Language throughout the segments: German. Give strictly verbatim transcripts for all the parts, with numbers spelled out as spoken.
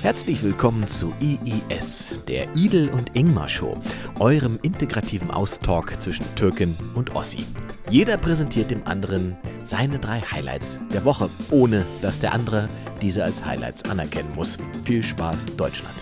Herzlich willkommen zu I I S, der Edel und Ingmar Show, eurem integrativen Austalk zwischen Türken und Ossi. Jeder präsentiert dem anderen seine drei Highlights der Woche, ohne dass der andere diese als Highlights anerkennen muss. Viel Spaß, Deutschland.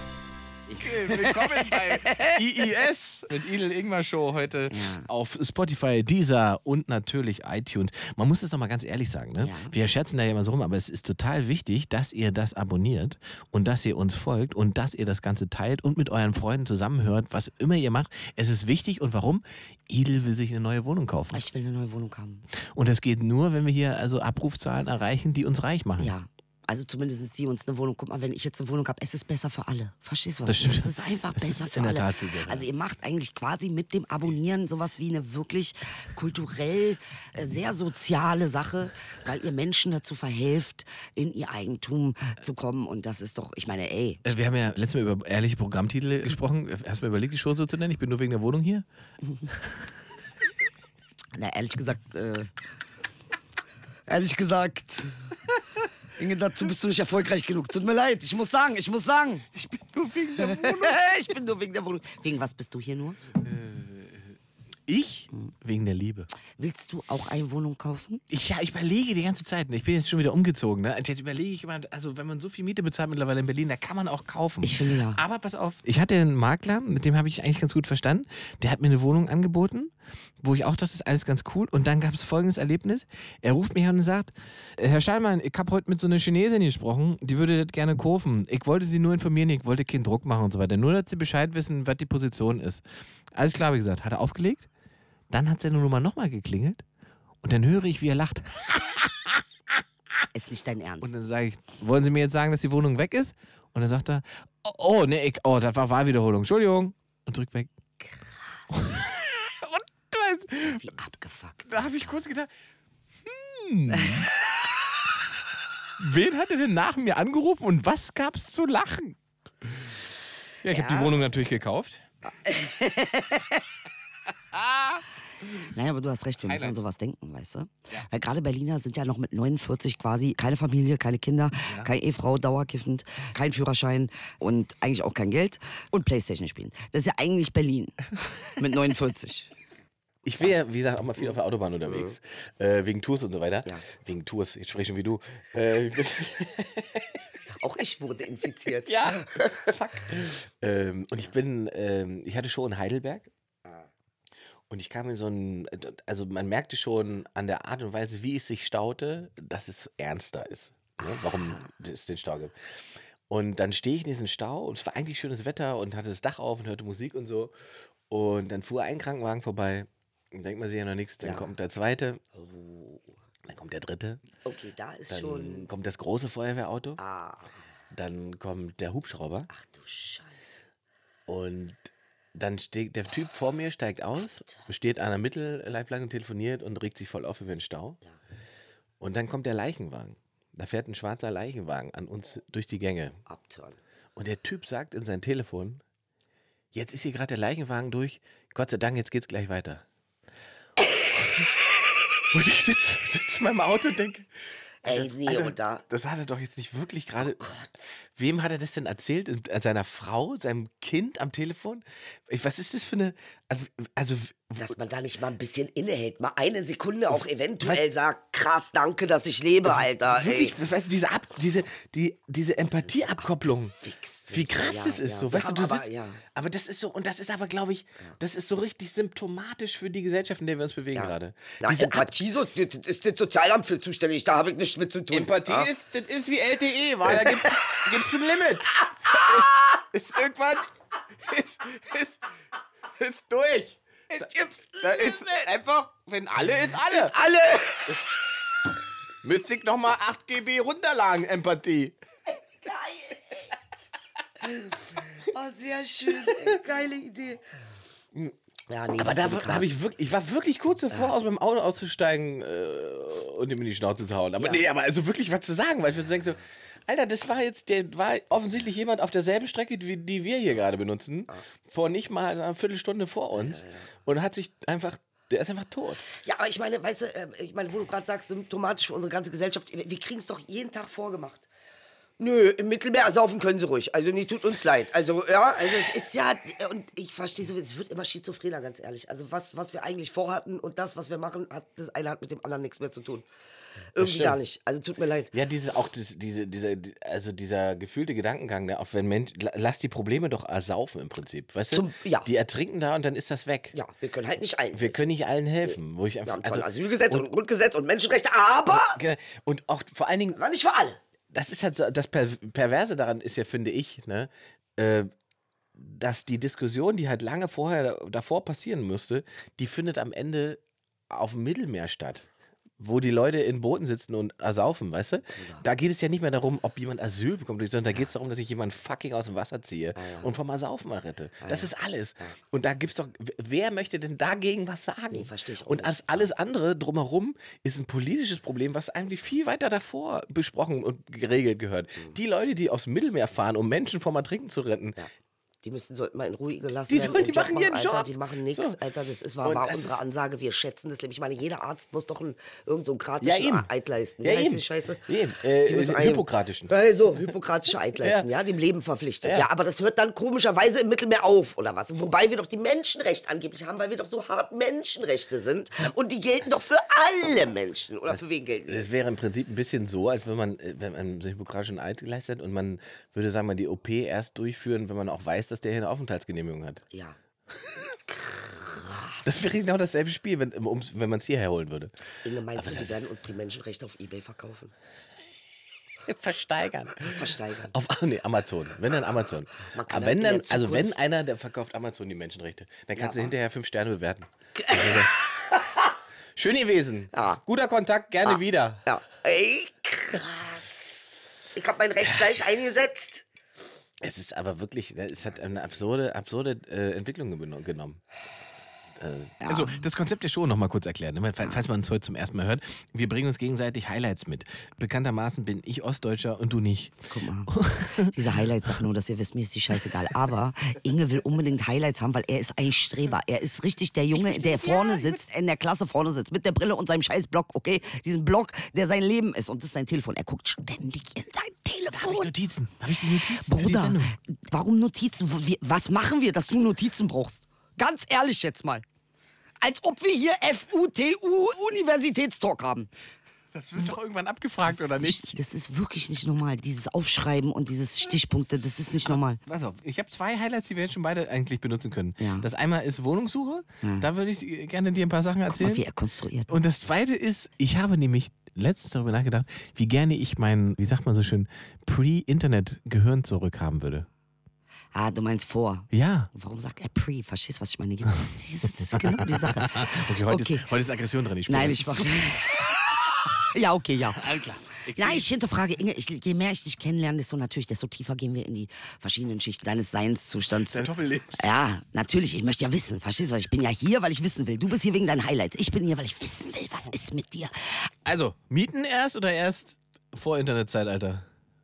Willkommen bei I I S mit Edel und Ingmar Show heute ja. auf Spotify, Deezer und natürlich iTunes. Man muss es doch mal ganz ehrlich sagen, ne? Ja. Wir scherzen da ja immer so rum, aber es ist total wichtig, dass ihr das abonniert und dass ihr uns folgt und dass ihr das Ganze teilt und mit euren Freunden zusammenhört, was immer ihr macht. Es ist wichtig. Und warum? Edel will sich eine neue Wohnung kaufen. Ich will eine neue Wohnung kaufen. Und das geht nur, wenn wir hier also Abrufzahlen erreichen, die uns reich machen. Ja. Also zumindest die uns eine Wohnung. Guck mal, wenn ich jetzt eine Wohnung habe, es ist besser für alle. Verstehst du was? Das stimmt. Es ist einfach es besser ist für in alle. Der Tat viel besser. Also ihr macht eigentlich quasi mit dem Abonnieren sowas wie eine wirklich kulturell sehr soziale Sache, weil ihr Menschen dazu verhelft, in ihr Eigentum zu kommen. Und das ist doch, ich meine, ey. Wir haben ja letztes Mal über ehrliche Programmtitel gesprochen. Hast du mir überlegt, die Show so zu nennen? Ich bin nur wegen der Wohnung hier. Na, ehrlich gesagt, äh, ehrlich gesagt... Inge, dazu bist du nicht erfolgreich genug. Tut mir leid, ich muss sagen, ich muss sagen. Ich bin nur wegen der Wohnung. ich bin nur wegen der Wohnung. Wegen was bist du hier nur? Äh, ich? Wegen der Liebe. Willst du auch eine Wohnung kaufen? Ich, ja, ich überlege die ganze Zeit. Ich bin jetzt schon wieder umgezogen. Ne? Jetzt überlege ich immer, also wenn man so viel Miete bezahlt mittlerweile in Berlin, da kann man auch kaufen. Ich finde ja. Aber pass auf, ich hatte einen Makler, mit dem habe ich eigentlich ganz gut verstanden. Der hat mir eine Wohnung angeboten, wo ich auch dachte, das ist alles ganz cool. Und dann gab es folgendes Erlebnis. Er ruft mich an und sagt, Herr Schallmann, ich habe heute mit so einer Chinesin gesprochen, die würde das gerne kaufen. Ich wollte sie nur informieren, ich wollte keinen Druck machen und so weiter. Nur, dass sie Bescheid wissen, was die Position ist. Alles klar, wie gesagt. Hat er aufgelegt. Dann hat seine Nummer nochmal geklingelt. Und dann höre ich, wie er lacht. Ist nicht dein Ernst. Und dann sage ich, wollen Sie mir jetzt sagen, dass die Wohnung weg ist? Und dann sagt er, oh, oh nee, ich, oh, das war Wahlwiederholung. Entschuldigung. Und drückt weg. Krass. Wie abgefuckt. Da habe ich kurz gedacht, hm. Wen hat er denn nach mir angerufen und was gab's zu lachen? Ja, ich ja. habe die Wohnung natürlich gekauft. Naja, aber du hast recht, wir müssen an sowas denken, weißt du? Ja. Weil gerade Berliner sind ja noch mit neunundvierzig quasi keine Familie, keine Kinder, ja. keine Ehefrau, dauerkiffend, kein Führerschein und eigentlich auch kein Geld und Playstation spielen. Das ist ja eigentlich Berlin mit neunundvierzig. Ich will ja, wie gesagt, auch mal viel auf der Autobahn unterwegs. Mhm. Äh, wegen Tours und so weiter. Ja. Wegen Tours, ich spreche schon wie du. Äh, auch ich wurde infiziert. Ja, fuck. Ähm, und ich bin, ähm, ich hatte Show in Heidelberg. Und ich kam in so einen, also man merkte schon an der Art und Weise, wie es sich staute, dass es ernster ist. Ne? Warum es den Stau gibt. Und dann stehe ich in diesem Stau und es war eigentlich schönes Wetter und hatte das Dach auf und hörte Musik und so. Und dann fuhr ein Krankenwagen vorbei. Dann denkt man sich ja noch nichts, dann ja. kommt der zweite, dann kommt der dritte, okay, da ist dann schon... kommt das große Feuerwehrauto, ah. dann kommt der Hubschrauber. Ach du Scheiße. Und dann steht der Typ vor mir, steigt aus, steht an der Mittelleitplanke, telefoniert und regt sich voll auf über den Stau. Ja. Und dann kommt der Leichenwagen. Da fährt ein schwarzer Leichenwagen an uns durch die Gänge. Abturn. Und der Typ sagt in sein Telefon, jetzt ist hier gerade der Leichenwagen durch, Gott sei Dank, jetzt geht's gleich weiter. Und ich sitze sitz in meinem Auto und denke, ey, nee, Alter, oder? Das hat er doch jetzt nicht wirklich gerade. Oh Gott. Wem hat er das denn erzählt? An seiner Frau, seinem Kind am Telefon? Was ist das für eine. Also, also, dass man da nicht mal ein bisschen innehält, mal eine Sekunde auch eventuell was? Sagt, krass, danke, dass ich lebe, Alter. Wirklich, ey. Weißt du, diese, Ab, diese, die, diese Empathieabkopplung, wie krass ja, das ist ja. so. Weißt du, du aber, sitzt, ja. aber das ist so, und das ist aber, glaube ich, das ist so richtig symptomatisch für die Gesellschaft, in der wir uns bewegen ja. gerade. Na, diese Empathie so, das ist das Sozialamt für zuständig, da habe ich nichts mit zu tun. Empathie, ja? ist, das ist wie L T E, weil da gibt es ein Limit. ist, ist irgendwann... Ist, ist, ist durch. Da, da ist einfach, wenn alle, ist alle. Ist alle. Müsste ich nochmal acht Gigabyte runterladen, Empathie. Geil. Oh, sehr schön. Geile Idee. Ja, nee, aber da habe ich wirklich, ich war wirklich kurz davor, ja. aus meinem Auto auszusteigen äh, und ihm in die Schnauze zu hauen. Aber ja. nee, aber also wirklich was zu sagen, weil ich mir so denke so, Alter, das war jetzt, der war offensichtlich jemand auf derselben Strecke, wie die wir hier gerade benutzen, vor nicht mal einer Viertelstunde vor uns und hat sich einfach, der ist einfach tot. Ja, aber ich meine, weißt du, ich meine, wo du gerade sagst, symptomatisch für unsere ganze Gesellschaft, wir kriegen es doch jeden Tag vorgemacht. Nö, im Mittelmeer saufen können sie ruhig. Also, nicht, tut uns leid. Also, ja, also es ist ja, und ich verstehe so, es wird immer schizophrener, ganz ehrlich. Also, was, was wir eigentlich vorhatten und das, was wir machen, hat, das eine hat mit dem anderen nichts mehr zu tun. Irgendwie gar nicht. Also, tut mir leid. Ja, diese, auch das, diese, dieser, also dieser gefühlte Gedankengang, ne, auch wenn Mensch, lass die Probleme doch ersaufen im Prinzip. Weißt Zum, du? Ja. Die ertrinken da und dann ist das weg. Ja, wir können halt nicht allen. Wir können nicht allen helfen. Nee. Wo ich einfach, wir haben also, ein Asylgesetz und, und Grundgesetz und Menschenrechte, aber. Genau. Und auch vor allen Dingen. Aber nicht für alle. Das ist halt so, das Perverse daran ist ja, finde ich, ne, äh, dass die Diskussion, die halt lange vorher davor passieren müsste, die findet am Ende auf dem Mittelmeer statt, wo die Leute in Booten sitzen und ersaufen, weißt du? Ja. Da geht es ja nicht mehr darum, ob jemand Asyl bekommt, sondern da geht es darum, dass ich jemanden fucking aus dem Wasser ziehe ah, ja. und vom Ersaufen errette. Ah, das ja. ist alles. Ja. Und da gibt's doch, wer möchte denn dagegen was sagen? Nee, verstehe ich auch und nicht. Alles andere drumherum ist ein politisches Problem, was eigentlich viel weiter davor besprochen und geregelt gehört. Mhm. Die Leute, die aufs Mittelmeer fahren, um Menschen vom Ertrinken zu retten, ja. Die müssen sollten mal in Ruhe gelassen die werden. Sollen, die Job machen ihren machen, Job. Alter, die machen nichts, so. Alter. Das ist, war, war das unsere ist Ansage. Wir schätzen das nämlich. Ich meine, jeder Arzt muss doch einen, irgend so einen kratischen ja, Eid leisten. Ja, heißt die Scheiße? Eben. Äh, die müssen einen hypokratischen. Äh, so, hypokratische Eid leisten, ja. ja, dem Leben verpflichtet. Ja. ja, aber das hört dann komischerweise im Mittelmeer auf, oder was? Wobei wir doch die Menschenrechte angeblich haben, weil wir doch so hart Menschenrechte sind. Und die gelten doch für alle Menschen. Oder das, für wen gelten die? Das wäre im Prinzip ein bisschen so, als wenn man, wenn man so einen hypokratischen Eid leistet und man würde, sagen wir mal, die O P erst durchführen, wenn man auch weiß, dass dass der hier eine Aufenthaltsgenehmigung hat. Ja. Krass. Das wäre genau dasselbe Spiel, wenn, wenn man es hierher holen würde. Inge, meinst aber du, die werden uns die Menschenrechte auf eBay verkaufen? Versteigern. Versteigern. Auf nee, Amazon. Wenn dann Amazon. Aber wenn dann, also wenn einer, der verkauft Amazon die Menschenrechte, dann kannst ja, du hinterher fünf Sterne bewerten. Schön gewesen. Ja. Guter Kontakt, gerne ja. wieder. Ja. Ey, krass. Ich habe mein Recht gleich eingesetzt. Es ist aber wirklich, es hat eine absurde, absurde äh, Entwicklung genommen. Äh, ja. Also das Konzept der Show nochmal kurz erklären, ne? Falls man uns heute zum ersten Mal hört. Wir bringen uns gegenseitig Highlights mit. Bekanntermaßen bin ich Ostdeutscher und du nicht. Guck mal, diese Highlights, sag nur, dass ihr wisst, mir ist die scheißegal. Aber Inge will unbedingt Highlights haben, weil er ist ein Streber. Er ist richtig der Junge, der vorne sitzt, in der Klasse vorne sitzt, mit der Brille und seinem scheiß Block, okay? Diesen Block, der sein Leben ist und das ist sein Telefon. Er guckt ständig in sein Telefon. Habe ich Notizen? Habe ich die Notizen? Bruder, die warum Notizen? Was machen wir, dass du Notizen brauchst? Ganz ehrlich jetzt mal. Als ob wir hier F U T U-Universitätstalk haben. Das wird doch irgendwann abgefragt, das oder nicht? Ist, das ist wirklich nicht normal. Dieses Aufschreiben und dieses Stichpunkte, das ist nicht normal. Pass auf, ich habe zwei Highlights, die wir jetzt schon beide eigentlich benutzen können. Ja. Das einmal ist Wohnungssuche. Ja. Da würde ich gerne dir ein paar Sachen erzählen. Guck mal, wie er konstruiert. Und das zweite ist, ich habe nämlich letztens darüber nachgedacht, wie gerne ich mein, wie sagt man so schön, Pre-Internet-Gehirn zurückhaben würde. Ah, du meinst vor. Ja. Warum sagt er pre? Verstehst du, was ich meine? Das ist, das ist, das ist genau die Sache. Okay, heute, okay. Ist, heute ist Aggression drin. Ich Nein, ich mach Ja, okay, ja. Alles klar. Ja, ich hinterfrage, Inge, ich, je mehr ich dich kennenlerne, desto natürlich, desto tiefer gehen wir in die verschiedenen Schichten deines Seinszustands. Kartoffellebst. Ja, natürlich, ich möchte ja wissen, verstehst du was? Ich bin ja hier, weil ich wissen will. Du bist hier wegen deinen Highlights. Ich bin hier, weil ich wissen will, was ist mit dir. Also, mieten erst oder erst vor Internetzeitalter?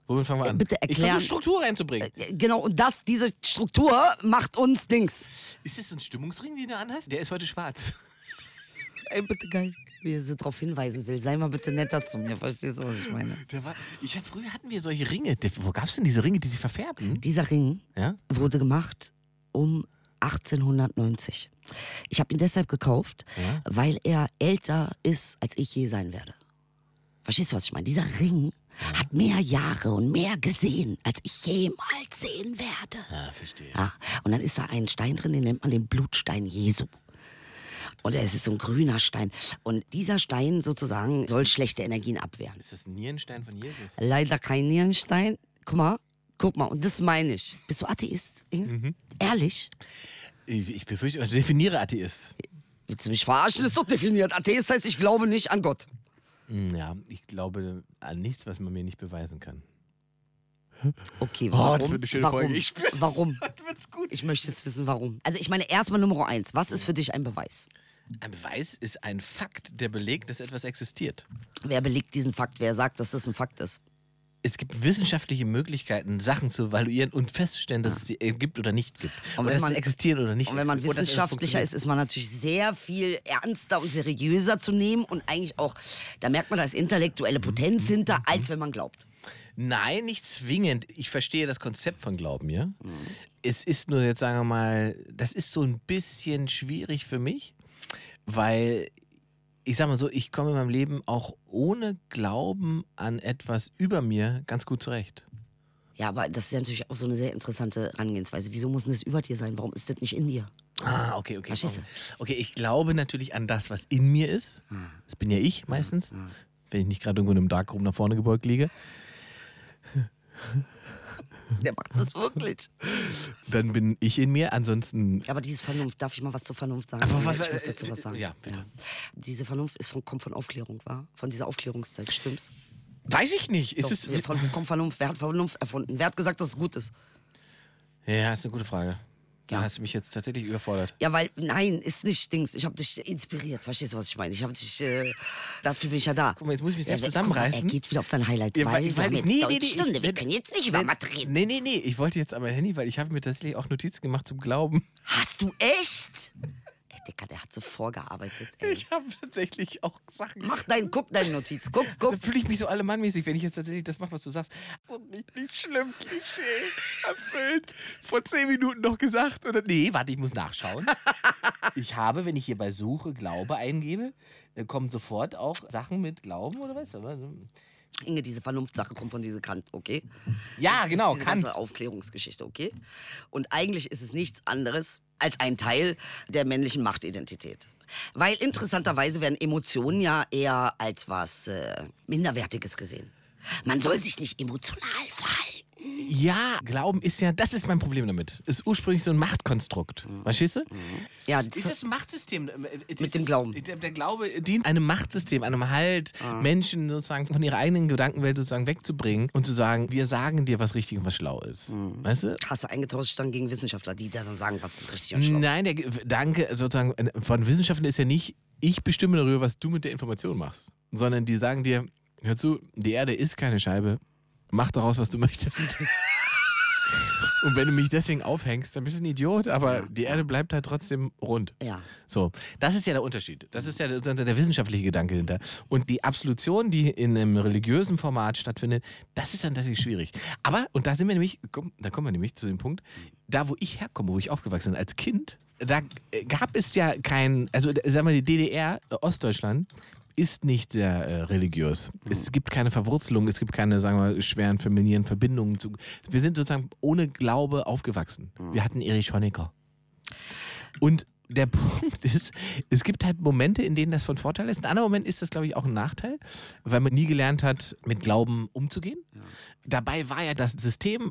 Womit fangen wir an? Bitte erklären. Ich versuche Struktur reinzubringen. Genau, und das, diese Struktur macht uns Dings. Ist das so ein Stimmungsring, den du anhast? Der ist heute schwarz. Ey, bitte geil. Wie er sie darauf hinweisen will. Sei mal bitte netter zu mir. Verstehst du, was ich meine? Der war, ich hab, früher hatten wir solche Ringe. Der, wo gab's denn diese Ringe, die sich verfärben? Dieser Ring ja? wurde gemacht um achtzehnhundertneunzig. Ich habe ihn deshalb gekauft, ja? weil er älter ist, als ich je sein werde. Verstehst du, was ich meine? Dieser Ring hat mehr Jahre und mehr gesehen, als ich jemals sehen werde. Ja, verstehe. Ja. Und dann ist da ein Stein drin, den nennt man den Blutstein Jesu. Und es ist so ein grüner Stein. Und dieser Stein sozusagen soll schlechte Energien abwehren. Ist das ein Nierenstein von Jesus? Leider kein Nierenstein. Guck mal, guck mal. Und das meine ich. Bist du Atheist? Mhm. Ehrlich? Ich befürchte, ich definiere Atheist. Willst du mich verarschen? Das ist doch definiert. Atheist heißt, ich glaube nicht an Gott. Ja, ich glaube an nichts, was man mir nicht beweisen kann. Okay, warum? Oh, das wird eine schöne warum? Folge. Ich spür's. Warum? Das wird's gut. Ich möchte es wissen, warum. Also ich meine, erstmal Nummer eins. Was ist für dich ein Beweis? Ein Beweis ist ein Fakt, der belegt, dass etwas existiert. Wer belegt diesen Fakt? Wer sagt, dass das ein Fakt ist? Es gibt wissenschaftliche Möglichkeiten, Sachen zu evaluieren und festzustellen, dass es sie gibt oder nicht gibt. Und wenn man existiert oder nicht. Und wenn man wissenschaftlicher ist, ist man natürlich sehr viel ernster und seriöser zu nehmen und eigentlich auch, da merkt man, da ist intellektuelle Potenz hinter, als wenn man glaubt. Nein, nicht zwingend. Ich verstehe das Konzept von Glauben, ja. Mhm. Es ist nur jetzt, sagen wir mal, das ist so ein bisschen schwierig für mich, weil ich sag mal so, ich komme in meinem Leben auch ohne Glauben an etwas über mir ganz gut zurecht. Ja, aber das ist ja natürlich auch so eine sehr interessante Herangehensweise. Wieso muss denn das über dir sein? Warum ist das nicht in dir? Ah, okay, okay. Verstehst du? Okay, ich glaube natürlich an das, was in mir ist. Das bin ja ich meistens, ja, ja. Wenn ich nicht gerade irgendwo in einem Darkroom nach vorne gebeugt liege. Der macht das wirklich. Dann bin ich in mir, ansonsten... Aber diese Vernunft, darf ich mal was zur Vernunft sagen? Aber was, ich muss dazu was sagen. Ja, bitte. Ja. Diese Vernunft ist von, kommt von Aufklärung, wa? Von dieser Aufklärungszeit, stimmt's? Weiß ich nicht. Ist Doch, es... Von, kommt Vernunft, wer hat Vernunft erfunden? Wer hat gesagt, dass es gut ist? Ja, ist eine gute Frage. Ja. Da hast du mich jetzt tatsächlich überfordert. Ja, weil, nein, ist nicht Dings. Ich habe dich inspiriert. Verstehst du, was ich meine? Ich habe dich, äh, dafür bin ich ja da. Guck mal, jetzt muss ich mich selbst ja, zusammenreißen. Mal, er geht wieder auf seine Highlights. Ja, weil, weil ich, nee, nee, nee, Stunde. Ich, wir können jetzt nicht über Mathe reden. Nee, nee, nee. Ich wollte jetzt an mein Handy, weil ich habe mir tatsächlich auch Notizen gemacht zum Glauben. Hast du echt? Ey, Digga, der hat so vorgearbeitet, ey. Ich habe tatsächlich auch Sachen... Mach deinen, guck deine Notiz, guck, guck. Dann fühle ich mich so allemannmäßig, wenn ich jetzt tatsächlich das mache, was du sagst. So richtig schlimm, Klischee, erfüllt. Vor zehn Minuten noch gesagt. Oder? Nee, warte, ich muss nachschauen. Ich habe, wenn ich hier bei Suche Glaube eingebe, kommen sofort auch Sachen mit Glauben oder was? Inge, diese Vernunftsache kommt von dieser Kant, okay? Ja, genau, diese Kant. Ganze Aufklärungsgeschichte, okay? Und eigentlich ist es nichts anderes als ein Teil der männlichen Machtidentität. Weil interessanterweise werden Emotionen ja eher als was äh, Minderwertiges gesehen. Man soll sich nicht emotional verhalten. Ja, Glauben ist ja, das ist mein Problem damit. Ist ursprünglich so ein Machtkonstrukt. Mhm. Verstehst du? Mhm. Ja, das ist das ein Machtsystem. Ist mit dem Glauben. Das, der Glaube dient einem Machtsystem, einem Halt, mhm. Menschen sozusagen von ihrer eigenen Gedankenwelt sozusagen wegzubringen und zu sagen, wir sagen dir, was richtig und was schlau ist. Mhm. Weißt du? Hast du eingetauscht dann gegen Wissenschaftler, die dann sagen, was ist richtig und schlau? Nein, der Gedanke sozusagen von Wissenschaftlern ist ja nicht, ich bestimme darüber, was du mit der Information machst, sondern die sagen dir, hör zu, die Erde ist keine Scheibe. Mach daraus, was du möchtest. Und wenn du mich deswegen aufhängst, dann bist du ein Idiot, aber ja, die Erde bleibt halt trotzdem rund. Ja. So, das ist ja der Unterschied. Das ist ja der, der wissenschaftliche Gedanke hinter. Und die Absolution, die in einem religiösen Format stattfindet, das ist dann tatsächlich schwierig. Aber, und da sind wir nämlich, da kommen wir nämlich zu dem Punkt, da wo ich herkomme, wo ich aufgewachsen bin, als Kind, da gab es ja kein, also sagen wir die D D R, Ostdeutschland, ist nicht sehr äh, religiös. Mhm. Es gibt keine Verwurzelung, es gibt keine, sagen wir mal, schweren familiären Verbindungen. Zu, wir sind sozusagen ohne Glaube aufgewachsen. Mhm. Wir hatten Erich Honecker. Und der Punkt ist, es gibt halt Momente, in denen das von Vorteil ist. In anderen Momenten ist das, glaube ich, auch ein Nachteil, weil man nie gelernt hat, mit Glauben umzugehen. Ja. Dabei war ja das System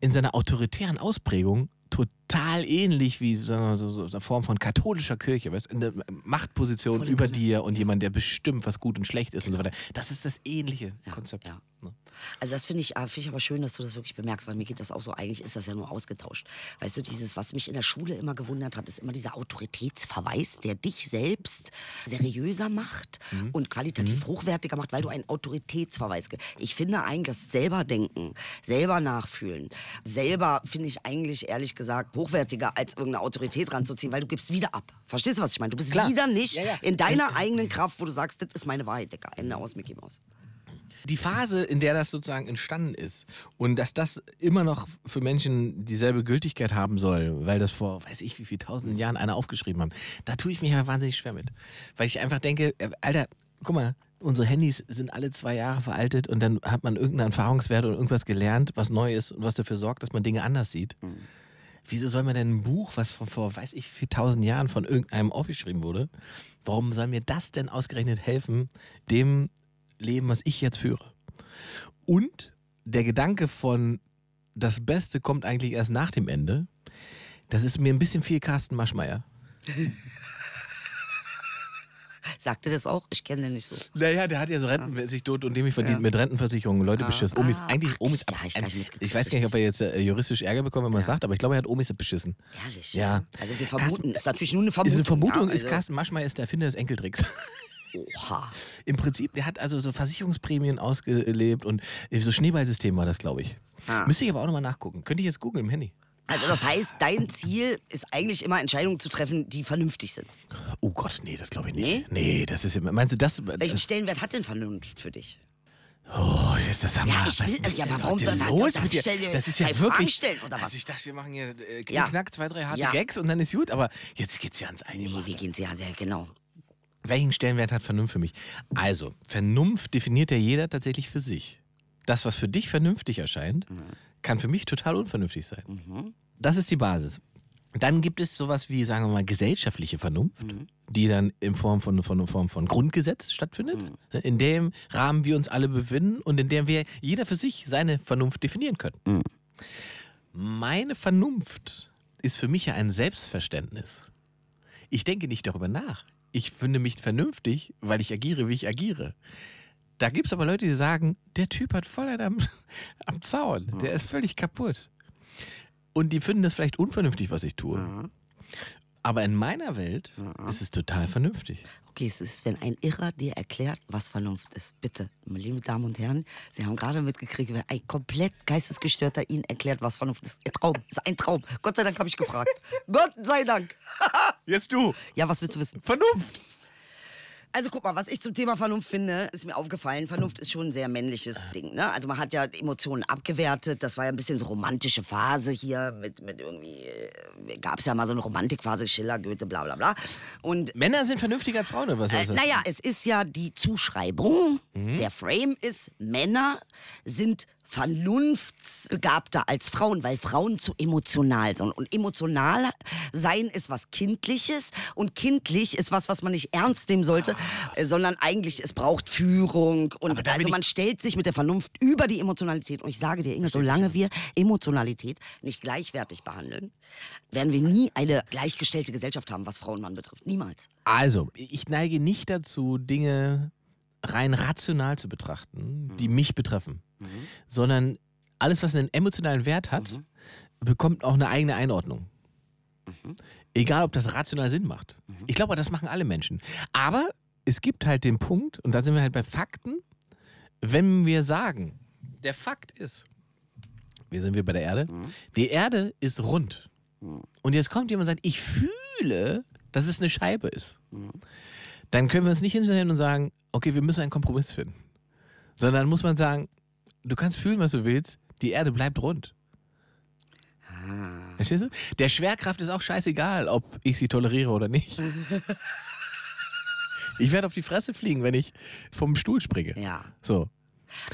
in seiner autoritären Ausprägung total ähnlich wie so eine so, so Form von katholischer Kirche, weißt, eine Machtposition voll über Kalle. Dir und jemand, der bestimmt, was gut und schlecht ist, genau, und so weiter. Das ist das ähnliche ja, Konzept. Ja. Ne? Also das finde ich, find ich aber schön, dass du das wirklich bemerkst, weil mir geht das auch so, eigentlich ist das ja nur ausgetauscht. Weißt du, dieses, was mich in der Schule immer gewundert hat, ist immer dieser Autoritätsverweis, der dich selbst seriöser macht mhm. und qualitativ mhm. hochwertiger macht, weil du einen Autoritätsverweis gibst. Ich finde eigentlich, das selber denken, selber nachfühlen, selber finde ich eigentlich ehrlich gesagt hochwertiger als irgendeine Autorität ranzuziehen, weil du gibst wieder ab. Verstehst du, was ich meine? Du bist Klar. wieder nicht ja, ja. in deiner eigenen Kraft, wo du sagst, das ist meine Wahrheit, Digga. Ende aus, Mickey Maus. Die Phase, in der das sozusagen entstanden ist und dass das immer noch für Menschen dieselbe Gültigkeit haben soll, weil das vor, weiß ich wie viel tausenden Jahren einer aufgeschrieben haben, da tue ich mich ja wahnsinnig schwer mit. Weil ich einfach denke, Alter, guck mal, unsere Handys sind alle zwei Jahre veraltet und dann hat man irgendeinen Erfahrungswert oder irgendwas gelernt, was neu ist und was dafür sorgt, dass man Dinge anders sieht. Mhm. Wieso soll mir denn ein Buch, was von vor, weiß ich, wie tausend Jahren von irgendeinem aufgeschrieben wurde, warum soll mir das denn ausgerechnet helfen, dem Leben, was ich jetzt führe? Und der Gedanke von, das Beste kommt eigentlich erst nach dem Ende, das ist mir ein bisschen viel Carsten Maschmeyer. Sagt er das auch? Ich kenne den nicht so. Naja, der hat ja so rentenmäßig tot und dämlich verdient ja. mit Rentenversicherungen Leute ah. beschissen. Omis, eigentlich Omis. Ja, ich, ein, ich weiß gar nicht, ob er jetzt äh, juristisch Ärger bekommt, wenn man ja. sagt, aber ich glaube, er hat Omis beschissen. Ehrlich? Ja. Also wir vermuten, Carsten, ist natürlich nur eine Vermutung. Ist eine Vermutung, ja, also. Ist Carsten Maschmeyer ist der Erfinder des Enkeltricks. Oha. Im Prinzip, der hat also so Versicherungsprämien ausgelebt und so Schneeballsystem war das, glaube ich. Ah. Müsste ich aber auch nochmal nachgucken. Könnte ich jetzt googeln im Handy. Also das heißt, dein Ziel ist eigentlich immer, Entscheidungen zu treffen, die vernünftig sind. Oh Gott, nee, das glaube ich nicht. Nee? Nee, das ist immer... Meinst du das... Welchen Stellenwert hat denn Vernunft für dich? Oh, das ist Hammer. Ja, ich will, was, ja, aber warum soll los das mit dir? Das ist ja wirklich. Stellen, oder was? Also ich dachte, wir machen hier äh, knick, ja. knack, zwei, drei harte ja. Gags und dann ist gut, aber jetzt geht's ja ans eigene. Nee, wir gehen ja sehr genau. Welchen Stellenwert hat Vernunft für mich? Also, Vernunft definiert ja jeder tatsächlich für sich. Das, was für dich vernünftig erscheint, mhm. kann für mich total unvernünftig sein. Mhm. Das ist die Basis. Dann gibt es sowas wie, sagen wir mal, gesellschaftliche Vernunft, mhm. die dann in Form von, von, von, von Grundgesetz stattfindet, mhm. in dem Rahmen wir uns alle befinden und in dem wir jeder für sich seine Vernunft definieren können. Mhm. Meine Vernunft ist für mich ja ein Selbstverständnis. Ich denke nicht darüber nach. Ich finde mich vernünftig, weil ich agiere, wie ich agiere. Da gibt es aber Leute, die sagen, der Typ hat voll einen am, am Zaun, mhm. der ist völlig kaputt. Und die finden das vielleicht unvernünftig, was ich tue. Mhm. Aber in meiner Welt mhm. ist es total vernünftig. Okay, es ist, wenn ein Irrer dir erklärt, was Vernunft ist. Bitte, meine lieben Damen und Herren, Sie haben gerade mitgekriegt, wenn ein komplett geistesgestörter Ihnen erklärt, was Vernunft ist. Ein Traum, ist ein Traum. Gott sei Dank habe ich gefragt. Gott sei Dank. Jetzt du. Ja, was willst du wissen? Vernunft. Also guck mal, was ich zum Thema Vernunft finde, ist mir aufgefallen, Vernunft ist schon ein sehr männliches Ding, ne? Also man hat ja Emotionen abgewertet, das war ja ein bisschen so romantische Phase hier, mit, mit irgendwie, äh, gab es ja mal so eine Romantikphase, Schiller, Goethe, bla bla bla. Und Männer sind vernünftiger als Frauen, oder was heißt das? Äh, naja, es ist ja die Zuschreibung, mhm. der Frame ist, Männer sind vernunftsbegabter als Frauen, weil Frauen zu emotional sind. Und emotional sein ist was Kindliches und kindlich ist was, was man nicht ernst nehmen sollte, ah. sondern eigentlich es braucht Führung. Und also man stellt sich mit der Vernunft über die Emotionalität. Und ich sage dir, Inge, solange wir Emotionalität nicht gleichwertig behandeln, werden wir nie eine gleichgestellte Gesellschaft haben, was Frau und Mann betrifft. Niemals. Also, ich neige nicht dazu, Dinge rein rational zu betrachten, die mhm. mich betreffen. Mhm. Sondern alles, was einen emotionalen Wert hat, mhm. bekommt auch eine eigene Einordnung. Mhm. Egal, ob das rational Sinn macht. Mhm. Ich glaube, das machen alle Menschen. Aber es gibt halt den Punkt, und da sind wir halt bei Fakten, wenn wir sagen, der Fakt ist, wir sind wir bei der Erde, mhm. die Erde ist rund. Mhm. Und jetzt kommt jemand und sagt, ich fühle, dass es eine Scheibe ist. Mhm. Dann können wir uns nicht hinstellen und sagen, okay, wir müssen einen Kompromiss finden. Sondern muss man sagen, du kannst fühlen, was du willst, die Erde bleibt rund. Ah. Verstehst du? Der Schwerkraft ist auch scheißegal, ob ich sie toleriere oder nicht. Ich werde auf die Fresse fliegen, wenn ich vom Stuhl springe. Ja. So.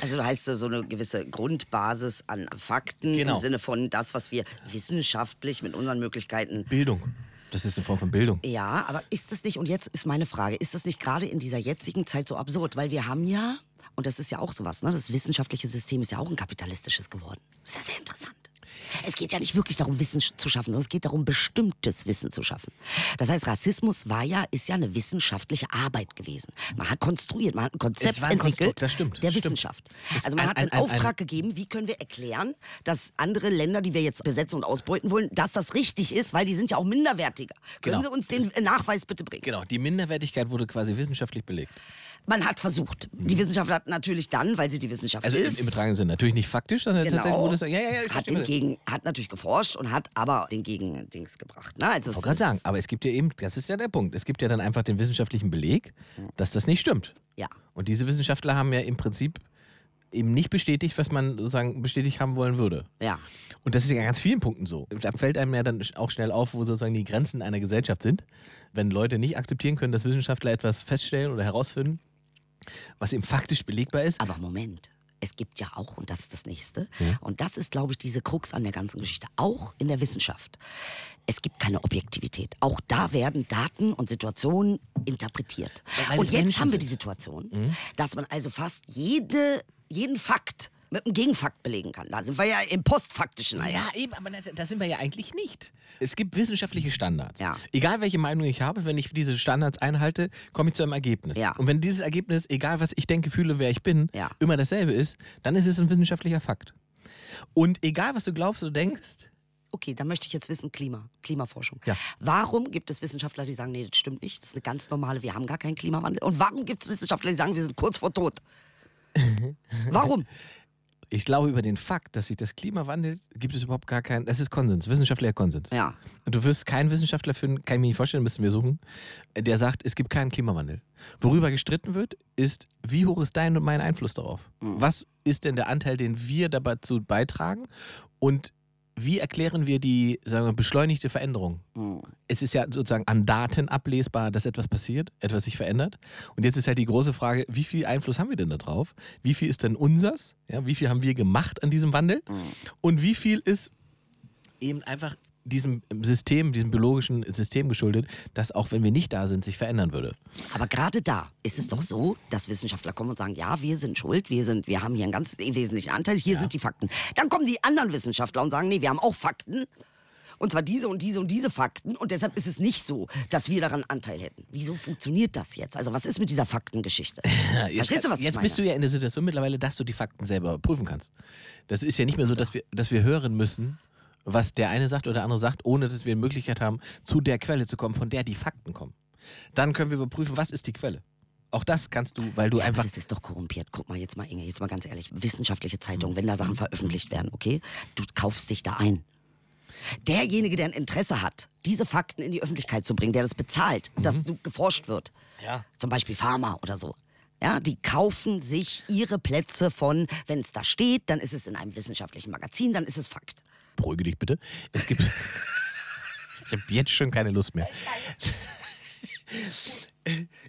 Also du heißt so eine gewisse Grundbasis an Fakten, genau. im Sinne von das, was wir wissenschaftlich mit unseren Möglichkeiten... Bildung. Das ist eine Form von Bildung. Ja, aber ist das nicht, und jetzt ist meine Frage, ist das nicht gerade in dieser jetzigen Zeit so absurd? Weil wir haben ja, und das ist ja auch sowas, ne? Das wissenschaftliche System ist ja auch ein kapitalistisches geworden. Das ist ja sehr interessant. Es geht ja nicht wirklich darum, Wissen zu schaffen, sondern es geht darum, bestimmtes Wissen zu schaffen. Das heißt, Rassismus war ja, ist ja eine wissenschaftliche Arbeit gewesen. Man hat konstruiert, man hat ein Konzept ein entwickelt das stimmt, der stimmt. Wissenschaft. Es also man ein, hat einen ein, Auftrag ein, gegeben, wie können wir erklären, dass andere Länder, die wir jetzt besetzen und ausbeuten wollen, dass das richtig ist, weil die sind ja auch minderwertiger. Können genau. Sie uns den Nachweis bitte bringen? Genau, die Minderwertigkeit wurde quasi wissenschaftlich belegt. Man hat versucht. Die Wissenschaft hat natürlich dann, weil sie die Wissenschaft also ist. Also im übertragenen Sinne natürlich nicht faktisch, sondern genau. tatsächlich wurde es... Ja, ja, ja, hat, entgegen, hat natürlich geforscht und hat aber den Gegendings gebracht. Ne? Also ich wollte gerade sagen, aber es gibt ja eben, das ist ja der Punkt, es gibt ja dann einfach den wissenschaftlichen Beleg, dass das nicht stimmt. Ja. Und diese Wissenschaftler haben ja im Prinzip eben nicht bestätigt, was man sozusagen bestätigt haben wollen würde. Ja. Und das ist ja an ganz vielen Punkten so. Da fällt einem ja dann auch schnell auf, wo sozusagen die Grenzen einer Gesellschaft sind. Wenn Leute nicht akzeptieren können, dass Wissenschaftler etwas feststellen oder herausfinden, was eben faktisch belegbar ist. Aber Moment, es gibt ja auch, und das ist das Nächste, ja. und das ist, glaube ich, diese Krux an der ganzen Geschichte, auch in der Wissenschaft. Es gibt keine Objektivität. Auch da werden Daten und Situationen interpretiert. Ja, und jetzt Menschen haben wir die Situation, mhm. dass man also fast jede, jeden Fakt mit einem Gegenfakt belegen kann. Da sind wir ja im Postfaktischen. Ja, eben, aber da sind wir ja eigentlich nicht. Es gibt wissenschaftliche Standards. Ja. Egal, welche Meinung ich habe, wenn ich diese Standards einhalte, komme ich zu einem Ergebnis. Ja. Und wenn dieses Ergebnis, egal was ich denke, fühle, wer ich bin, ja. immer dasselbe ist, dann ist es ein wissenschaftlicher Fakt. Und egal, was du glaubst oder denkst... Okay, dann möchte ich jetzt wissen, Klima, Klimaforschung. Ja. Warum gibt es Wissenschaftler, die sagen, nee, das stimmt nicht, das ist eine ganz normale, wir haben gar keinen Klimawandel. Und warum gibt es Wissenschaftler, die sagen, wir sind kurz vor Tod? Warum? Ich glaube, über den Fakt, dass sich das Klima wandelt, gibt es überhaupt gar keinen. Das ist Konsens, wissenschaftlicher Konsens. Ja. Und du wirst keinen Wissenschaftler finden, kann ich mir nicht vorstellen, müssen wir suchen, der sagt, es gibt keinen Klimawandel. Worüber gestritten wird, ist, wie hoch ist dein und mein Einfluss darauf? Mhm. Was ist denn der Anteil, den wir dazu beitragen? Und wie erklären wir die, sagen wir, beschleunigte Veränderung? Mhm. Es ist ja sozusagen an Daten ablesbar, dass etwas passiert, etwas sich verändert. Und jetzt ist halt die große Frage, wie viel Einfluss haben wir denn da drauf? Wie viel ist denn unsers? Ja, wie viel haben wir gemacht an diesem Wandel? Mhm. Und wie viel ist eben einfach diesem System, diesem biologischen System geschuldet, das auch, wenn wir nicht da sind, sich verändern würde. Aber gerade da ist es doch so, dass Wissenschaftler kommen und sagen, ja, wir sind schuld, wir, sind, wir haben hier einen ganz wesentlichen Anteil, hier ja. sind die Fakten. Dann kommen die anderen Wissenschaftler und sagen, nee, wir haben auch Fakten. Und zwar diese und diese und diese Fakten. Und deshalb ist es nicht so, dass wir daran Anteil hätten. Wieso funktioniert das jetzt? Also was ist mit dieser Faktengeschichte? Jetzt, Verstehst du, was ich jetzt meine? Bist du ja in der Situation mittlerweile, dass du die Fakten selber prüfen kannst. Das ist ja nicht mehr so, dass wir, dass wir hören müssen, was der eine sagt oder der andere sagt, ohne dass wir die Möglichkeit haben, zu der Quelle zu kommen, von der die Fakten kommen. Dann können wir überprüfen, was ist die Quelle. Auch das kannst du, weil du ja, einfach... Das ist doch korrumpiert. Guck mal, jetzt mal, Inge, jetzt mal ganz ehrlich. Wissenschaftliche Zeitungen, wenn da Sachen veröffentlicht werden, okay? Du kaufst dich da ein. Derjenige, der ein Interesse hat, diese Fakten in die Öffentlichkeit zu bringen, der das bezahlt, mhm. dass geforscht wird, ja. zum Beispiel Pharma oder so, ja, die kaufen sich ihre Plätze von, wenn es da steht, dann ist es in einem wissenschaftlichen Magazin, dann ist es Fakt. Beruhige dich bitte. Es gibt. Ich habe jetzt schon keine Lust mehr.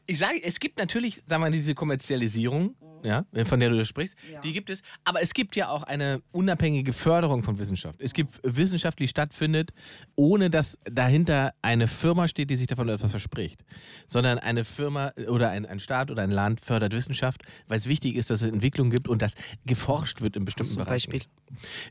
Ich sage, es gibt natürlich, sagen wir mal, diese Kommerzialisierung, ja, von der du da sprichst, ja. die gibt es. Aber es gibt ja auch eine unabhängige Förderung von Wissenschaft. Es gibt Wissenschaft, die stattfindet, ohne dass dahinter eine Firma steht, die sich davon etwas verspricht. Sondern eine Firma oder ein, ein Staat oder ein Land fördert Wissenschaft, weil es wichtig ist, dass es Entwicklung gibt und dass geforscht wird in bestimmten Bereichen. Beispiel.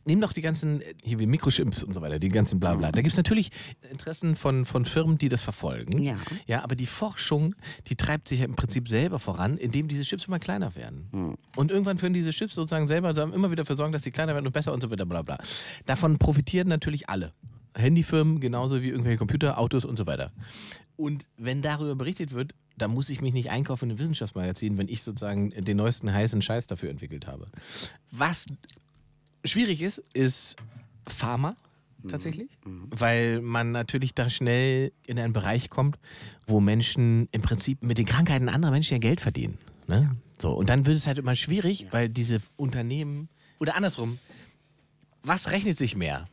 Nimm doch die ganzen, hier wie Mikrochips und so weiter, die ganzen Blabla. Da gibt es natürlich Interessen von, von Firmen, die das verfolgen. Ja. ja, aber die Forschung, die treibt sich ja im Prinzip selber voran, indem diese Chips immer kleiner werden. Mhm. Und irgendwann können diese Chips sozusagen selber immer wieder dafür sorgen, dass die kleiner werden und besser und so weiter, Blabla. Davon profitieren natürlich alle. Handyfirmen genauso wie irgendwelche Computer, Autos und so weiter. Und wenn darüber berichtet wird, da muss ich mich nicht einkaufen in ein Wissenschaftsmagazin, wenn ich sozusagen den neuesten heißen Scheiß dafür entwickelt habe. Was schwierig ist, ist Pharma tatsächlich, mhm. weil man natürlich da schnell in einen Bereich kommt, wo Menschen im Prinzip mit den Krankheiten anderer Menschen ja Geld verdienen. Ne? So, und dann wird es halt immer schwierig, ja. weil diese Unternehmen, oder andersrum, was rechnet sich mehr,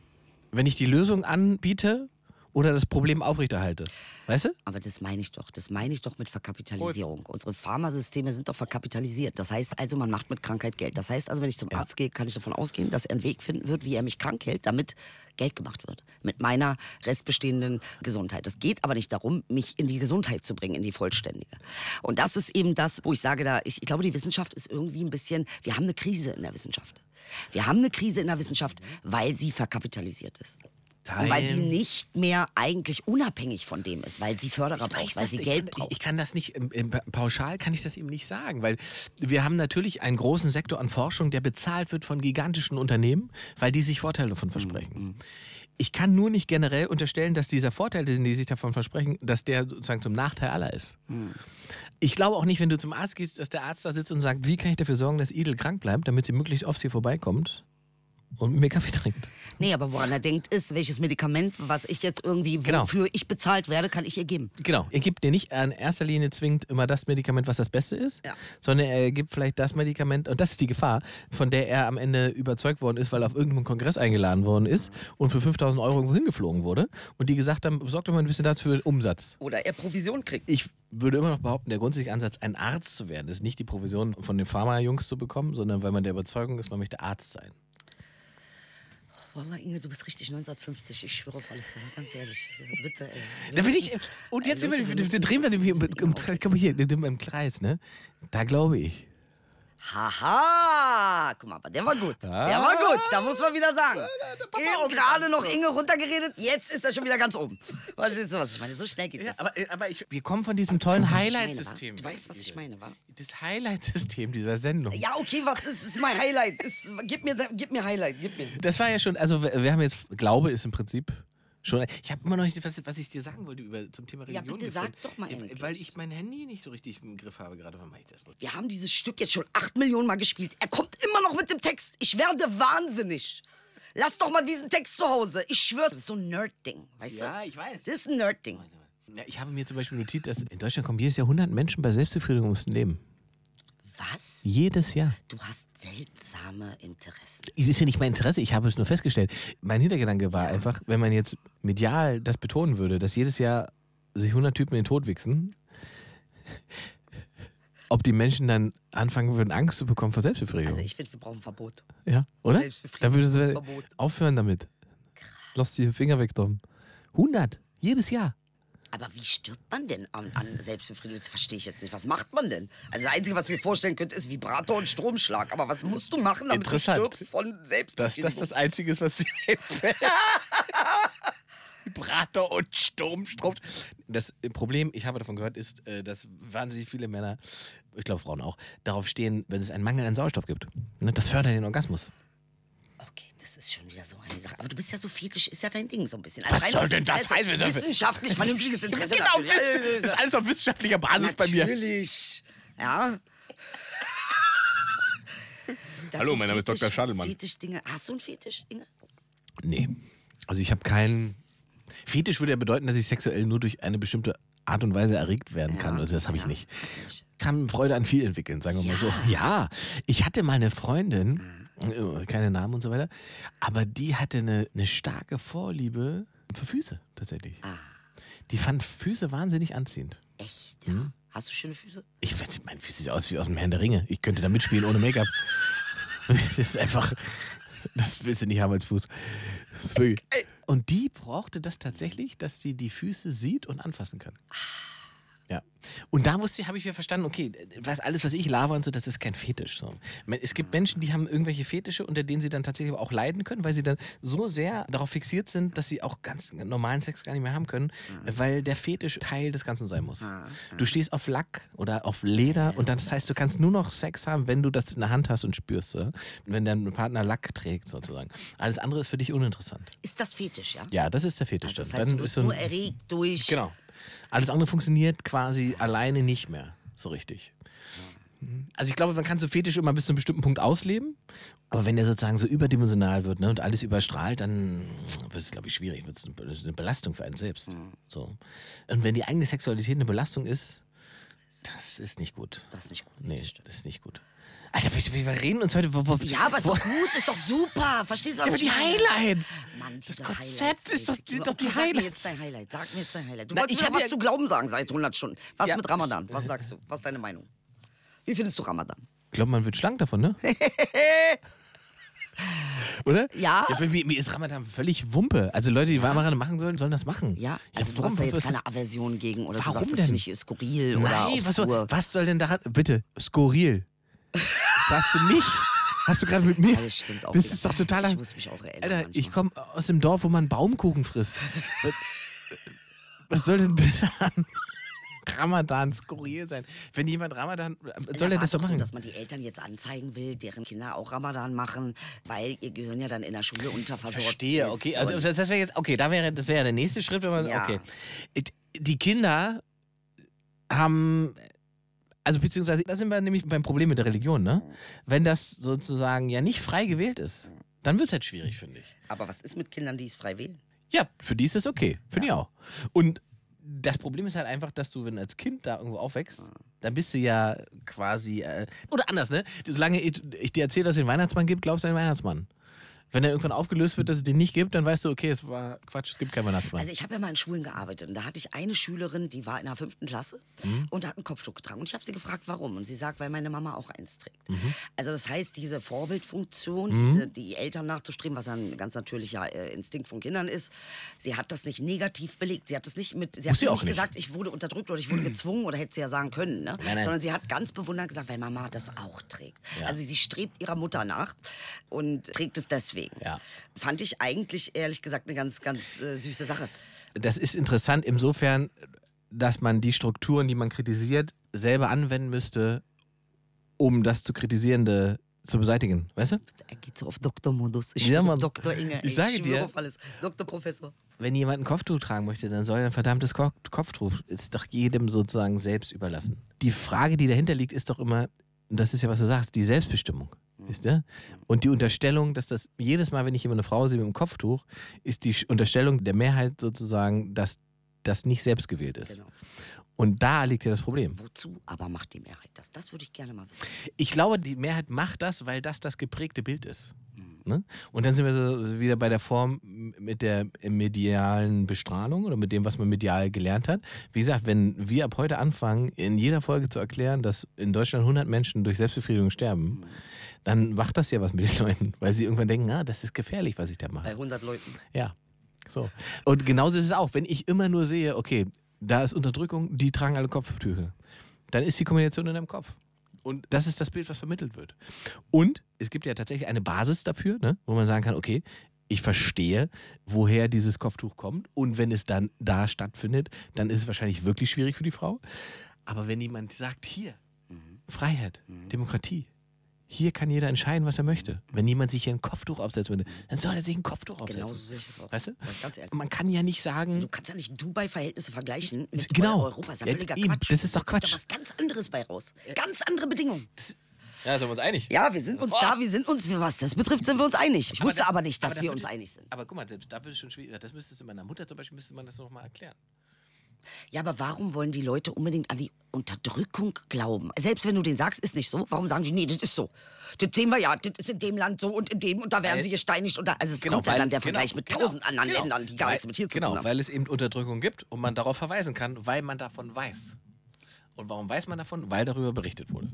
wenn ich die Lösung anbiete oder das Problem aufrechterhalte? Weißt du? Aber das meine ich doch. Das meine ich doch mit Verkapitalisierung. Und unsere Pharmasysteme sind doch verkapitalisiert. Das heißt also, man macht mit Krankheit Geld. Das heißt also, wenn ich zum ja. Arzt gehe, kann ich davon ausgehen, dass er einen Weg finden wird, wie er mich krank hält, damit Geld gemacht wird. Mit meiner restbestehenden Gesundheit. Es geht aber nicht darum, mich in die Gesundheit zu bringen, in die vollständige. Und das ist eben das, wo ich sage, da, ich, ich glaube, die Wissenschaft ist irgendwie ein bisschen, wir haben eine Krise in der Wissenschaft. Wir haben eine Krise in der Wissenschaft, weil sie verkapitalisiert ist. Teil. Und weil sie nicht mehr eigentlich unabhängig von dem ist, weil sie Förderer braucht, weil sie nicht, Geld ich kann, braucht. Ich kann das nicht, pauschal kann ich das eben nicht sagen, weil wir haben natürlich einen großen Sektor an Forschung, der bezahlt wird von gigantischen Unternehmen, weil die sich Vorteile davon versprechen. Mhm. Ich kann nur nicht generell unterstellen, dass dieser Vorteil, den die sich davon versprechen, dass der sozusagen zum Nachteil aller ist. Mhm. Ich glaube auch nicht, wenn du zum Arzt gehst, dass der Arzt da sitzt und sagt, wie kann ich dafür sorgen, dass Edel krank bleibt, damit sie möglichst oft hier vorbeikommt und mit mir Kaffee trinkt. Nee, aber woran er denkt ist, welches Medikament, was ich jetzt irgendwie, wofür genau. ich bezahlt werde, kann ich ihr geben. Genau, er gibt dir nicht in erster Linie zwingend immer das Medikament, was das Beste ist, ja. sondern er gibt vielleicht das Medikament, und das ist die Gefahr, von der er am Ende überzeugt worden ist, weil er auf irgendeinem Kongress eingeladen worden ist und für fünftausend Euro irgendwo hingeflogen wurde und die gesagt haben, sorgt doch mal ein bisschen dafür Umsatz. Oder er Provision kriegt. Ich würde immer noch behaupten, der grundsätzliche Ansatz, ein Arzt zu werden, ist nicht die Provision von den Pharma-Jungs zu bekommen, sondern weil man der Überzeugung ist, man möchte Arzt sein. Wallah, Inge, du bist richtig neunzehnhundertfünfzig. Ich schwöre auf alles, ganz ehrlich. Bitte, ey. Da bin ich, und jetzt ey, Leute, wir, wir drehen wir den hier, im, hier im, im Kreis, ne? Da glaube ich. Haha! Guck mal, aber der war gut. Ah. Der war gut, da muss man wieder sagen. Eben gerade noch Inge runtergeredet, jetzt ist er schon wieder ganz oben. Verstehst du, was ich meine? So schnell geht das. Ja, aber aber ich, wir kommen von diesem tollen Highlight-System. Du weißt, was ich meine, wa? Das Highlight-System dieser Sendung. Ja, okay, was ist, ist mein Highlight? Ist, gib, mir, gib mir Highlight, gib mir. Das war ja schon, also wir haben jetzt, Glaube ist im Prinzip Schon, ich habe immer noch nicht, was, was ich dir sagen wollte über, zum Thema Religion. Ja, bitte sag doch mal endlich. Weil ich mein Handy nicht so richtig im Griff habe gerade. Wann mache ich das? Wir haben dieses Stück jetzt schon acht Millionen Mal gespielt. Er kommt immer noch mit dem Text. Ich werde wahnsinnig. Lass doch mal diesen Text zu Hause. Ich schwöre, das ist so ein Nerd-Ding, weißt du? Ja, ich weiß. Das ist ein Nerd-Ding. Ja, ich habe mir zum Beispiel notiert, dass in Deutschland kommen jedes Jahr hundert Menschen bei Selbstbefriedigung ums Leben. Was? Jedes Jahr. Du hast seltsame Interessen. Das ist ja nicht mein Interesse, ich habe es nur festgestellt. Mein Hintergedanke war ja. einfach, wenn man jetzt medial das betonen würde, dass jedes Jahr sich hundert Typen in den Tod wichsen, ob die Menschen dann anfangen würden, Angst zu bekommen vor Selbstbefriedigung. Also ich finde, wir brauchen ein Verbot. Ja, oder? Da würdest du aufhören damit. Krass. Lass die Finger weg, Tom. hundert, jedes Jahr. Aber wie stirbt man denn an, an Selbstbefriedigung? Das verstehe ich jetzt nicht. Was macht man denn? Also das Einzige, was ich mir vorstellen könnte, ist Vibrator und Stromschlag. Aber was musst du machen, damit du stirbst von Selbstbefriedigung? Dass das das Einzige ist, was dir einfällt. Vibrator und Stromschlag. Das Problem, ich habe davon gehört, ist, dass wahnsinnig viele Männer, ich glaube Frauen auch, darauf stehen, wenn es einen Mangel an Sauerstoff gibt. Das fördert den Orgasmus. Okay, das ist schon wieder so eine Sache. Aber du bist ja so fetisch, ist ja dein Ding so ein bisschen. Was soll denn das heißen? Wissenschaftlich vernünftiges Interesse. Genau, das ist alles auf wissenschaftlicher Basis bei mir. Natürlich, ja. Hallo, mein Name ist Doktor Schadelmann. Fetisch-Dinge. Hast du einen Fetisch, Inge? Nee, also ich habe keinen... Fetisch würde ja bedeuten, dass ich sexuell nur durch eine bestimmte Art und Weise erregt werden kann. Also das habe ich nicht. Ich kann Freude an viel entwickeln, sagen wir mal so. Ja, ich hatte mal eine Freundin... Keine Namen und so weiter. Aber die hatte eine, eine starke Vorliebe für Füße, tatsächlich. Ah. Die fand Füße wahnsinnig anziehend. Echt? Ja. Hm? Hast du schöne Füße? Ich weiß nicht, meine Füße sehen aus wie aus dem Herrn der Ringe. Ich könnte da mitspielen ohne Make-up. Das ist einfach, das willst du nicht haben als Fuß. Und die brauchte das tatsächlich, dass sie die Füße sieht und anfassen kann. Ah. Ja. Und da musste, habe ich ja verstanden, okay, was, alles, was ich laber und so, das ist kein Fetisch. So. Es gibt Menschen, die haben irgendwelche Fetische, unter denen sie dann tatsächlich auch leiden können, weil sie dann so sehr darauf fixiert sind, dass sie auch ganz normalen Sex gar nicht mehr haben können, weil der Fetisch Teil des Ganzen sein muss. Du stehst auf Lack oder auf Leder und dann, das heißt, du kannst nur noch Sex haben, wenn du das in der Hand hast und spürst. So. Wenn dein Partner Lack trägt, sozusagen. Alles andere ist für dich uninteressant. Ist das Fetisch, ja? Ja, das ist der Fetisch. Also das heißt, dann du bist nur erregt durch... Genau. Alles andere funktioniert quasi alleine nicht mehr so richtig. Also ich glaube, man kann so Fetisch immer bis zu einem bestimmten Punkt ausleben, aber wenn der sozusagen so überdimensional wird, ne, und alles überstrahlt, dann wird es, glaube ich, schwierig, wird es eine Belastung für einen selbst. So. Und wenn die eigene Sexualität eine Belastung ist, das ist nicht gut. Das ist nicht gut. Nee, das ist nicht gut. Alter, wir reden uns heute... Wo, wo, ja, aber ist wo, doch gut, ist doch super. Verstehst du, was ja, ich meine? Die Highlights. Mann, das Konzept Highlights ist doch, sind doch die sag Highlights. Mir jetzt dein Highlight. Sag mir jetzt dein Highlight. Du Na, wolltest mir was ja zu glauben sagen seit hundert Stunden. Was ja. mit Ramadan? Was sagst du? Was ist deine Meinung? Wie findest du Ramadan? Ich glaube, man wird schlank davon, ne? Oder? Ja. ja mir, mir ist Ramadan völlig Wumpe. Also Leute, die ja. Ramadan machen sollen, sollen das machen. Ja, also ja, du hast da jetzt keine Aversion gegen oder warum du sagst, das finde ich skurril oder obskur. Was soll denn da... Bitte, skurril. Hast du nicht? Hast du gerade mit mir? Ja, das stimmt auch. Das wieder. Ist doch total. Ich muss mich auch erinnern. Alter, manchmal. Ich komme aus dem Dorf, wo man Baumkuchen frisst. Was, was soll denn bitte an Ramadan skurril sein? Wenn jemand Ramadan, soll da er das doch machen? So, dass man die Eltern jetzt anzeigen will, deren Kinder auch Ramadan machen, weil ihr Gehirn ja dann in der Schule unterversorgt Verstehe. Ist. Verstehe, okay. Also das wäre jetzt, okay, da wäre, das wäre der nächste Schritt, wenn man, ja. okay, die Kinder haben. Also beziehungsweise, da sind wir nämlich beim Problem mit der Religion, ne? Wenn das sozusagen ja nicht frei gewählt ist, dann wird es halt schwierig, finde ich. Aber was ist mit Kindern, die es frei wählen? Ja, für die ist das okay, finde ja. ich auch. Und das Problem ist halt einfach, dass du, wenn du als Kind da irgendwo aufwächst, dann bist du ja quasi, äh, oder anders, ne? Solange ich, ich dir erzähle, dass es den Weihnachtsmann gibt, glaubst du an den Weihnachtsmann. Wenn er irgendwann aufgelöst wird, dass es den nicht gibt, dann weißt du, okay, es war Quatsch, es gibt keinen Weihnachtsmann. Also ich habe ja mal in Schulen gearbeitet und da hatte ich eine Schülerin, die war in der fünften Klasse mhm. und hat einen Kopftuch getragen. Und ich habe sie gefragt, warum. Und sie sagt, weil meine Mama auch eins trägt. Mhm. Also das heißt, diese Vorbildfunktion, mhm. diese, die Eltern nachzustreben, was ein ganz natürlicher äh, Instinkt von Kindern ist, sie hat das nicht negativ belegt. Sie hat das nicht mit, sie hat sie nicht, nicht gesagt, ich wurde unterdrückt oder ich wurde gezwungen oder hätte sie ja sagen können. Ne? Nein, nein. Sondern sie hat ganz bewundernd gesagt, weil Mama das auch trägt. Ja. Also sie strebt ihrer Mutter nach und trägt es deswegen. Ja. Fand ich eigentlich, ehrlich gesagt, eine ganz, ganz äh, süße Sache. Das ist interessant insofern, dass man die Strukturen, die man kritisiert, selber anwenden müsste, um das zu Kritisierende zu beseitigen. Weißt du? Er geht so auf Doktormodus. Ich bin ja, Doktor Inge. Ich, ich sage dir, auf alles. Doktor Professor. wenn jemand ein Kopftuch tragen möchte, dann soll er ein verdammtes Ko- Kopftuch. Ist doch jedem sozusagen selbst überlassen. Die Frage, die dahinter liegt, ist doch immer, und das ist ja, was du sagst, die Selbstbestimmung. Ist der? Und die Unterstellung, dass das jedes Mal, wenn ich immer eine Frau sehe mit einem Kopftuch, ist die Unterstellung der Mehrheit sozusagen, dass das nicht selbst gewählt ist. Genau. Und da liegt ja das Problem. Wozu aber macht die Mehrheit das? Das würde ich gerne mal wissen. Ich glaube, die Mehrheit macht das, weil das das geprägte Bild ist. Mhm. Ne? Und dann sind wir so wieder bei der Form mit der medialen Bestrahlung oder mit dem, was man medial gelernt hat. Wie gesagt, wenn wir ab heute anfangen, in jeder Folge zu erklären, dass in Deutschland hundert Menschen durch Selbstbefriedigung sterben, mhm. dann macht das ja was mit den Leuten, weil sie irgendwann denken, ah, das ist gefährlich, was ich da mache. Bei hundert Leuten. Ja, so. Und genauso ist es auch, wenn ich immer nur sehe, okay, da ist Unterdrückung, die tragen alle Kopftücher. Dann ist die Kombination in deinem Kopf. Und das ist das Bild, was vermittelt wird. Und es gibt ja tatsächlich eine Basis dafür, ne, wo man sagen kann, okay, ich verstehe, woher dieses Kopftuch kommt. Und wenn es dann da stattfindet, dann ist es wahrscheinlich wirklich schwierig für die Frau. Aber wenn jemand sagt, hier, mhm. Freiheit, mhm. Demokratie, hier kann jeder entscheiden, was er möchte. Wenn jemand sich hier ein Kopftuch aufsetzen würde, dann soll er sich ein Kopftuch aufsetzen. Genau so sehe ich das auch. Weißt du? Ganz ehrlich. Man kann ja nicht sagen... Du kannst ja nicht Dubai-Verhältnisse vergleichen mit genau. Europa. Das ist ja völliger ja, Quatsch. Das ist doch Quatsch. Da ist was ganz anderes bei raus. Ganz andere Bedingungen. Das ja, sind wir uns einig? Ja, wir sind uns oh. da, wir sind uns, was das betrifft, sind wir uns einig. Ich aber wusste das, aber nicht, dass aber da wir uns ich, einig sind. Aber guck mal, selbst da würde es schon schwierig. Das müsstest du meiner Mutter zum Beispiel, müsste man das nochmal erklären. Ja, aber warum wollen die Leute unbedingt an die Unterdrückung glauben? Selbst wenn du denen sagst, ist nicht so, warum sagen die, nee, das ist so. Das sehen wir ja, das ist in dem Land so und in dem und da werden weil, sie gesteinigt. Und da, also es genau, kommt ja weil, dann der genau, Vergleich mit genau, tausend anderen genau, Ländern, die gar weil, nichts mit hier zu genau, tun haben. Genau, weil es eben Unterdrückung gibt und man darauf verweisen kann, weil man davon weiß. Und warum weiß man davon? Weil darüber berichtet wurde.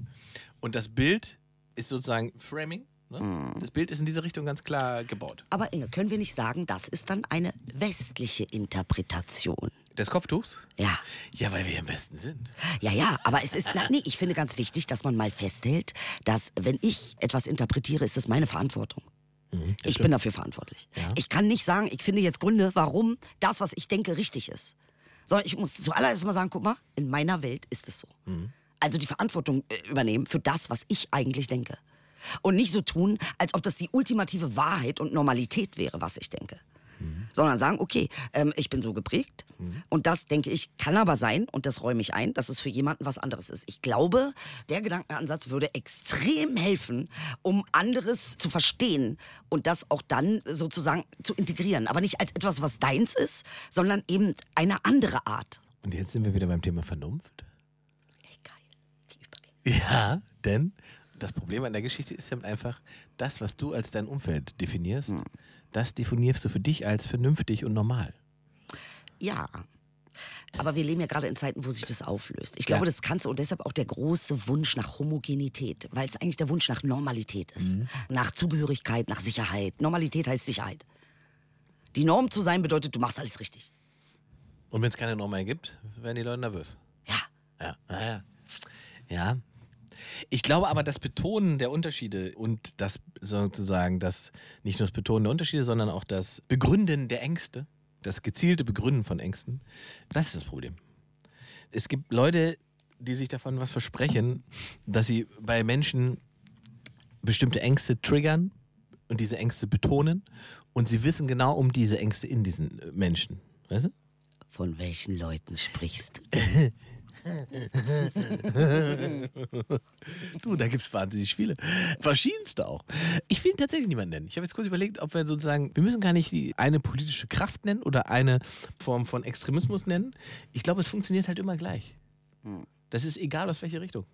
Und das Bild ist sozusagen Framing. Ne? Das Bild ist in diese Richtung ganz klar gebaut. Aber Inge, können wir nicht sagen, das ist dann eine westliche Interpretation? Des Kopftuchs? Ja. Ja, weil wir im Westen sind. Ja, ja, aber es ist, na, nee, ich finde ganz wichtig, dass man mal festhält, dass wenn ich etwas interpretiere, ist das meine Verantwortung. Mhm, ich stimmt. bin dafür verantwortlich. Ja. Ich kann nicht sagen, ich finde jetzt Gründe, warum das, was ich denke, richtig ist. Sondern ich muss zuallererst mal sagen, guck mal, in meiner Welt ist es so. Mhm. Also die Verantwortung übernehmen für das, was ich eigentlich denke. Und nicht so tun, als ob das die ultimative Wahrheit und Normalität wäre, was ich denke. Mhm. Sondern sagen, okay, ähm, ich bin so geprägt mhm. und das, denke ich, kann aber sein und das räume ich ein, dass es für jemanden was anderes ist. Ich glaube, der Gedankenansatz würde extrem helfen, um anderes zu verstehen und das auch dann sozusagen zu integrieren. Aber nicht als etwas, was deins ist, sondern eben eine andere Art. Und jetzt sind wir wieder beim Thema Vernunft. Ey, geil, die Übergänge. Ja, denn... Das Problem an der Geschichte ist eben einfach, das, was du als dein Umfeld definierst, hm. das definierst du für dich als vernünftig und normal. Ja, aber wir leben ja gerade in Zeiten, wo sich das auflöst. Ich glaube, ja. das kannst du und deshalb auch der große Wunsch nach Homogenität, weil es eigentlich der Wunsch nach Normalität ist. Mhm. Nach Zugehörigkeit, nach Sicherheit. Normalität heißt Sicherheit. Die Norm zu sein bedeutet, du machst alles richtig. Und wenn es keine Norm mehr gibt, werden die Leute nervös. Ja. Ja, ah, ja. ja. Ich glaube aber, das Betonen der Unterschiede und das sozusagen, das nicht nur das Betonen der Unterschiede, sondern auch das Begründen der Ängste, das gezielte Begründen von Ängsten, das ist das Problem. Es gibt Leute, die sich davon was versprechen, dass sie bei Menschen bestimmte Ängste triggern und diese Ängste betonen und sie wissen genau um diese Ängste in diesen Menschen. Weißt du? Von welchen Leuten sprichst du? Du, da gibt es wahnsinnig viele. Verschiedenste auch. Ich will tatsächlich niemanden nennen. Ich habe jetzt kurz überlegt, ob wir sozusagen, wir müssen gar nicht die eine politische Kraft nennen oder eine Form von Extremismus nennen. Ich glaube, es funktioniert halt immer gleich. Das ist egal, aus welcher Richtung.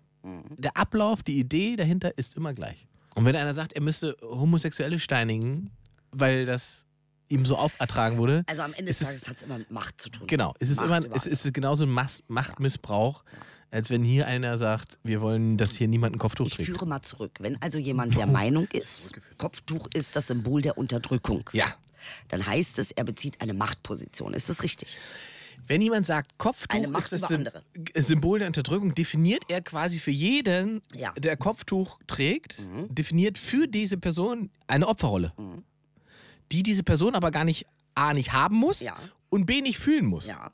Der Ablauf, die Idee dahinter ist immer gleich. Und wenn einer sagt, er müsste Homosexuelle steinigen, weil das ihm so aufertragen wurde. Also am Ende des Tages hat es immer mit Macht zu tun. Genau, es ist, immer, es ist genauso ein Mas- Machtmissbrauch, ja. als wenn hier einer sagt, wir wollen, dass hier niemand ein Kopftuch trägt. Ich führe mal zurück. Wenn also jemand der Meinung ist, Kopftuch ist das Symbol der Unterdrückung, ja. dann heißt es, er bezieht eine Machtposition. Ist das richtig? Wenn jemand sagt, Kopftuch eine Macht ist das Sym- Symbol der Unterdrückung, definiert er quasi für jeden, ja. der Kopftuch trägt, mhm. definiert für diese Person eine Opferrolle. Mhm. die diese Person aber gar nicht A, nicht haben muss ja. und B, nicht fühlen muss. Ja.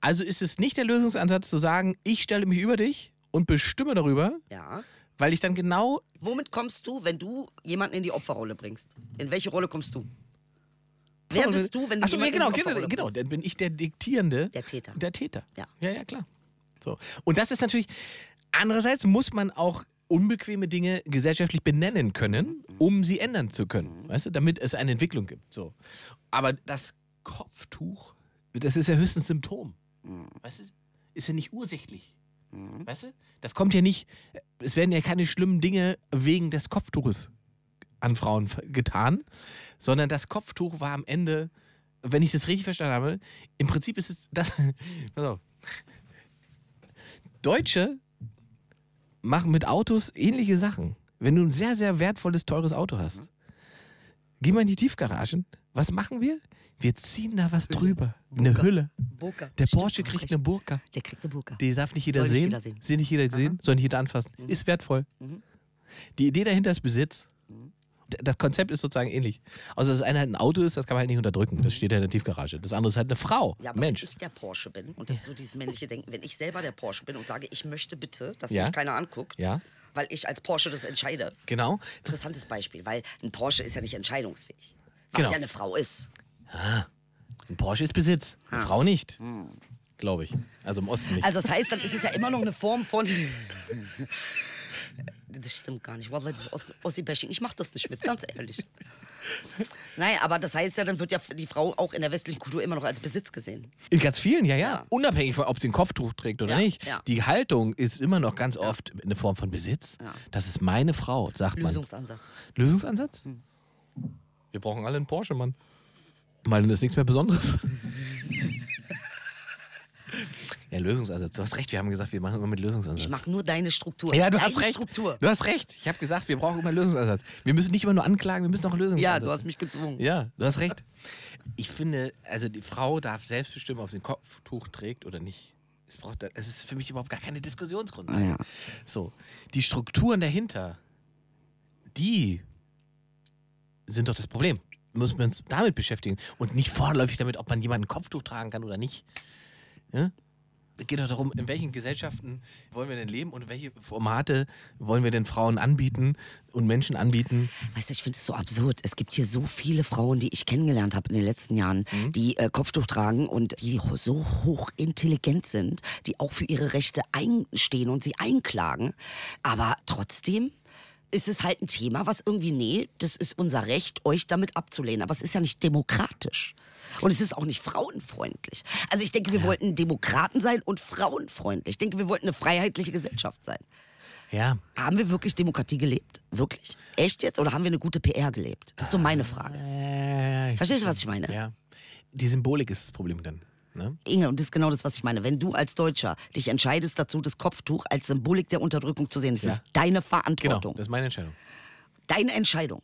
Also ist es nicht der Lösungsansatz zu sagen, ich stelle mich über dich und bestimme darüber, ja. weil ich dann genau... Womit kommst du, wenn du jemanden in die Opferrolle bringst? In welche Rolle kommst du? Wer bist du, wenn du jemanden genau, genau, genau, dann bin ich der Diktierende. Der Täter. Der Täter. Ja, ja, ja, klar. So. Und das ist natürlich, andererseits muss man auch unbequeme Dinge gesellschaftlich benennen können, um sie ändern zu können, weißt du, damit es eine Entwicklung gibt. So. Aber das Kopftuch, das ist ja höchstens Symptom, weißt du, ist ja nicht ursächlich, weißt du, das kommt ja nicht, es werden ja keine schlimmen Dinge wegen des Kopftuches an Frauen getan, sondern das Kopftuch war am Ende, wenn ich das richtig verstanden habe, im Prinzip ist es das, pass auf, Deutsche machen mit Autos ähnliche Sachen. Wenn du ein sehr, sehr wertvolles, teures Auto hast, mhm. geh mal in die Tiefgaragen. Was machen wir? Wir ziehen da was Hülle. drüber. Burka. Eine Hülle. Burka. Der Stimmt, Porsche kriegt eine Burka. Der kriegt eine Burka. Die darf nicht jeder, soll sehen. Nicht jeder sehen. Sie nicht jeder sehen. Soll nicht jeder anfassen. Mhm. Ist wertvoll. Mhm. Die Idee dahinter ist Besitz. Mhm. Das Konzept ist sozusagen ähnlich. Also dass das eine halt ein Auto ist, das kann man halt nicht unterdrücken. Das steht ja in der Tiefgarage. Das andere ist halt eine Frau. Ja, aber Mensch. Wenn ich der Porsche bin, und das ist so dieses männliche Denken, wenn ich selber der Porsche bin und sage, ich möchte bitte, dass ja? mich keiner anguckt, ja? weil ich als Porsche das entscheide. Genau. Interessantes Beispiel, weil ein Porsche ist ja nicht entscheidungsfähig. Was genau. ja eine Frau ist. Ah, ein Porsche ist Besitz, eine ah. Frau nicht. Hm. Glaube ich. Also im Osten nicht. Also das heißt, dann ist es ja immer noch eine Form von... Das stimmt gar nicht. Wallah, das Ossi-Bashing, ich mach das nicht mit, ganz ehrlich. Nein, aber das heißt ja, dann wird ja die Frau auch in der westlichen Kultur immer noch als Besitz gesehen. In ganz vielen, ja, ja. ja. Unabhängig von, ob sie ein Kopftuch trägt oder ja, nicht. Ja. Die Haltung ist immer noch ganz oft eine Form von Besitz. Ja. Das ist meine Frau, sagt man. Lösungsansatz. Lösungsansatz? Hm. Wir brauchen alle einen Porsche, Mann. Mal, das ist nichts mehr Besonderes. Ja, Lösungsansatz. Du hast recht, wir haben gesagt, wir machen immer mit Lösungsansatz. Ich mache nur deine Struktur. Ja, du deine hast recht. Struktur. Du hast recht. Ich habe gesagt, wir brauchen immer Lösungsansatz. Wir müssen nicht immer nur anklagen, wir müssen auch Lösungsansatz. Ja, du hast mich gezwungen. Ja, du hast recht. Ich finde, also die Frau darf selbst bestimmen, ob sie ein Kopftuch trägt oder nicht. Es braucht, es ist für mich überhaupt gar keine Diskussionsgrundlage. Ah, ja. So, die Strukturen dahinter, die sind doch das Problem. Müssen wir uns damit beschäftigen und nicht vorläufig damit, ob man jemanden ein Kopftuch tragen kann oder nicht. Ja? Es geht doch darum, in welchen Gesellschaften wollen wir denn leben und welche Formate wollen wir denn Frauen anbieten und Menschen anbieten? Weißt du, ich finde es so absurd. Es gibt hier so viele Frauen, die ich kennengelernt habe in den letzten Jahren, mhm. die äh, Kopftuch tragen und die so hochintelligent sind, die auch für ihre Rechte einstehen und sie einklagen. Aber trotzdem ist es halt ein Thema, was irgendwie, nee, das ist unser Recht, euch damit abzulehnen. Aber es ist ja nicht demokratisch. Und es ist auch nicht frauenfreundlich. Also ich denke, wir ja. wollten Demokraten sein und frauenfreundlich. Ich denke, wir wollten eine freiheitliche Gesellschaft sein. Ja. Haben wir wirklich Demokratie gelebt? Wirklich? Echt jetzt? Oder haben wir eine gute P R gelebt? Das ist so meine Frage. Äh, Verstehst du, was ich meine? Ja. Die Symbolik ist das Problem dann. Ne? Inge, und das ist genau das, was ich meine. Wenn du als Deutscher dich entscheidest dazu, das Kopftuch als Symbolik der Unterdrückung zu sehen, das ja. ist deine Verantwortung. Genau, das ist meine Entscheidung. Deine Entscheidung.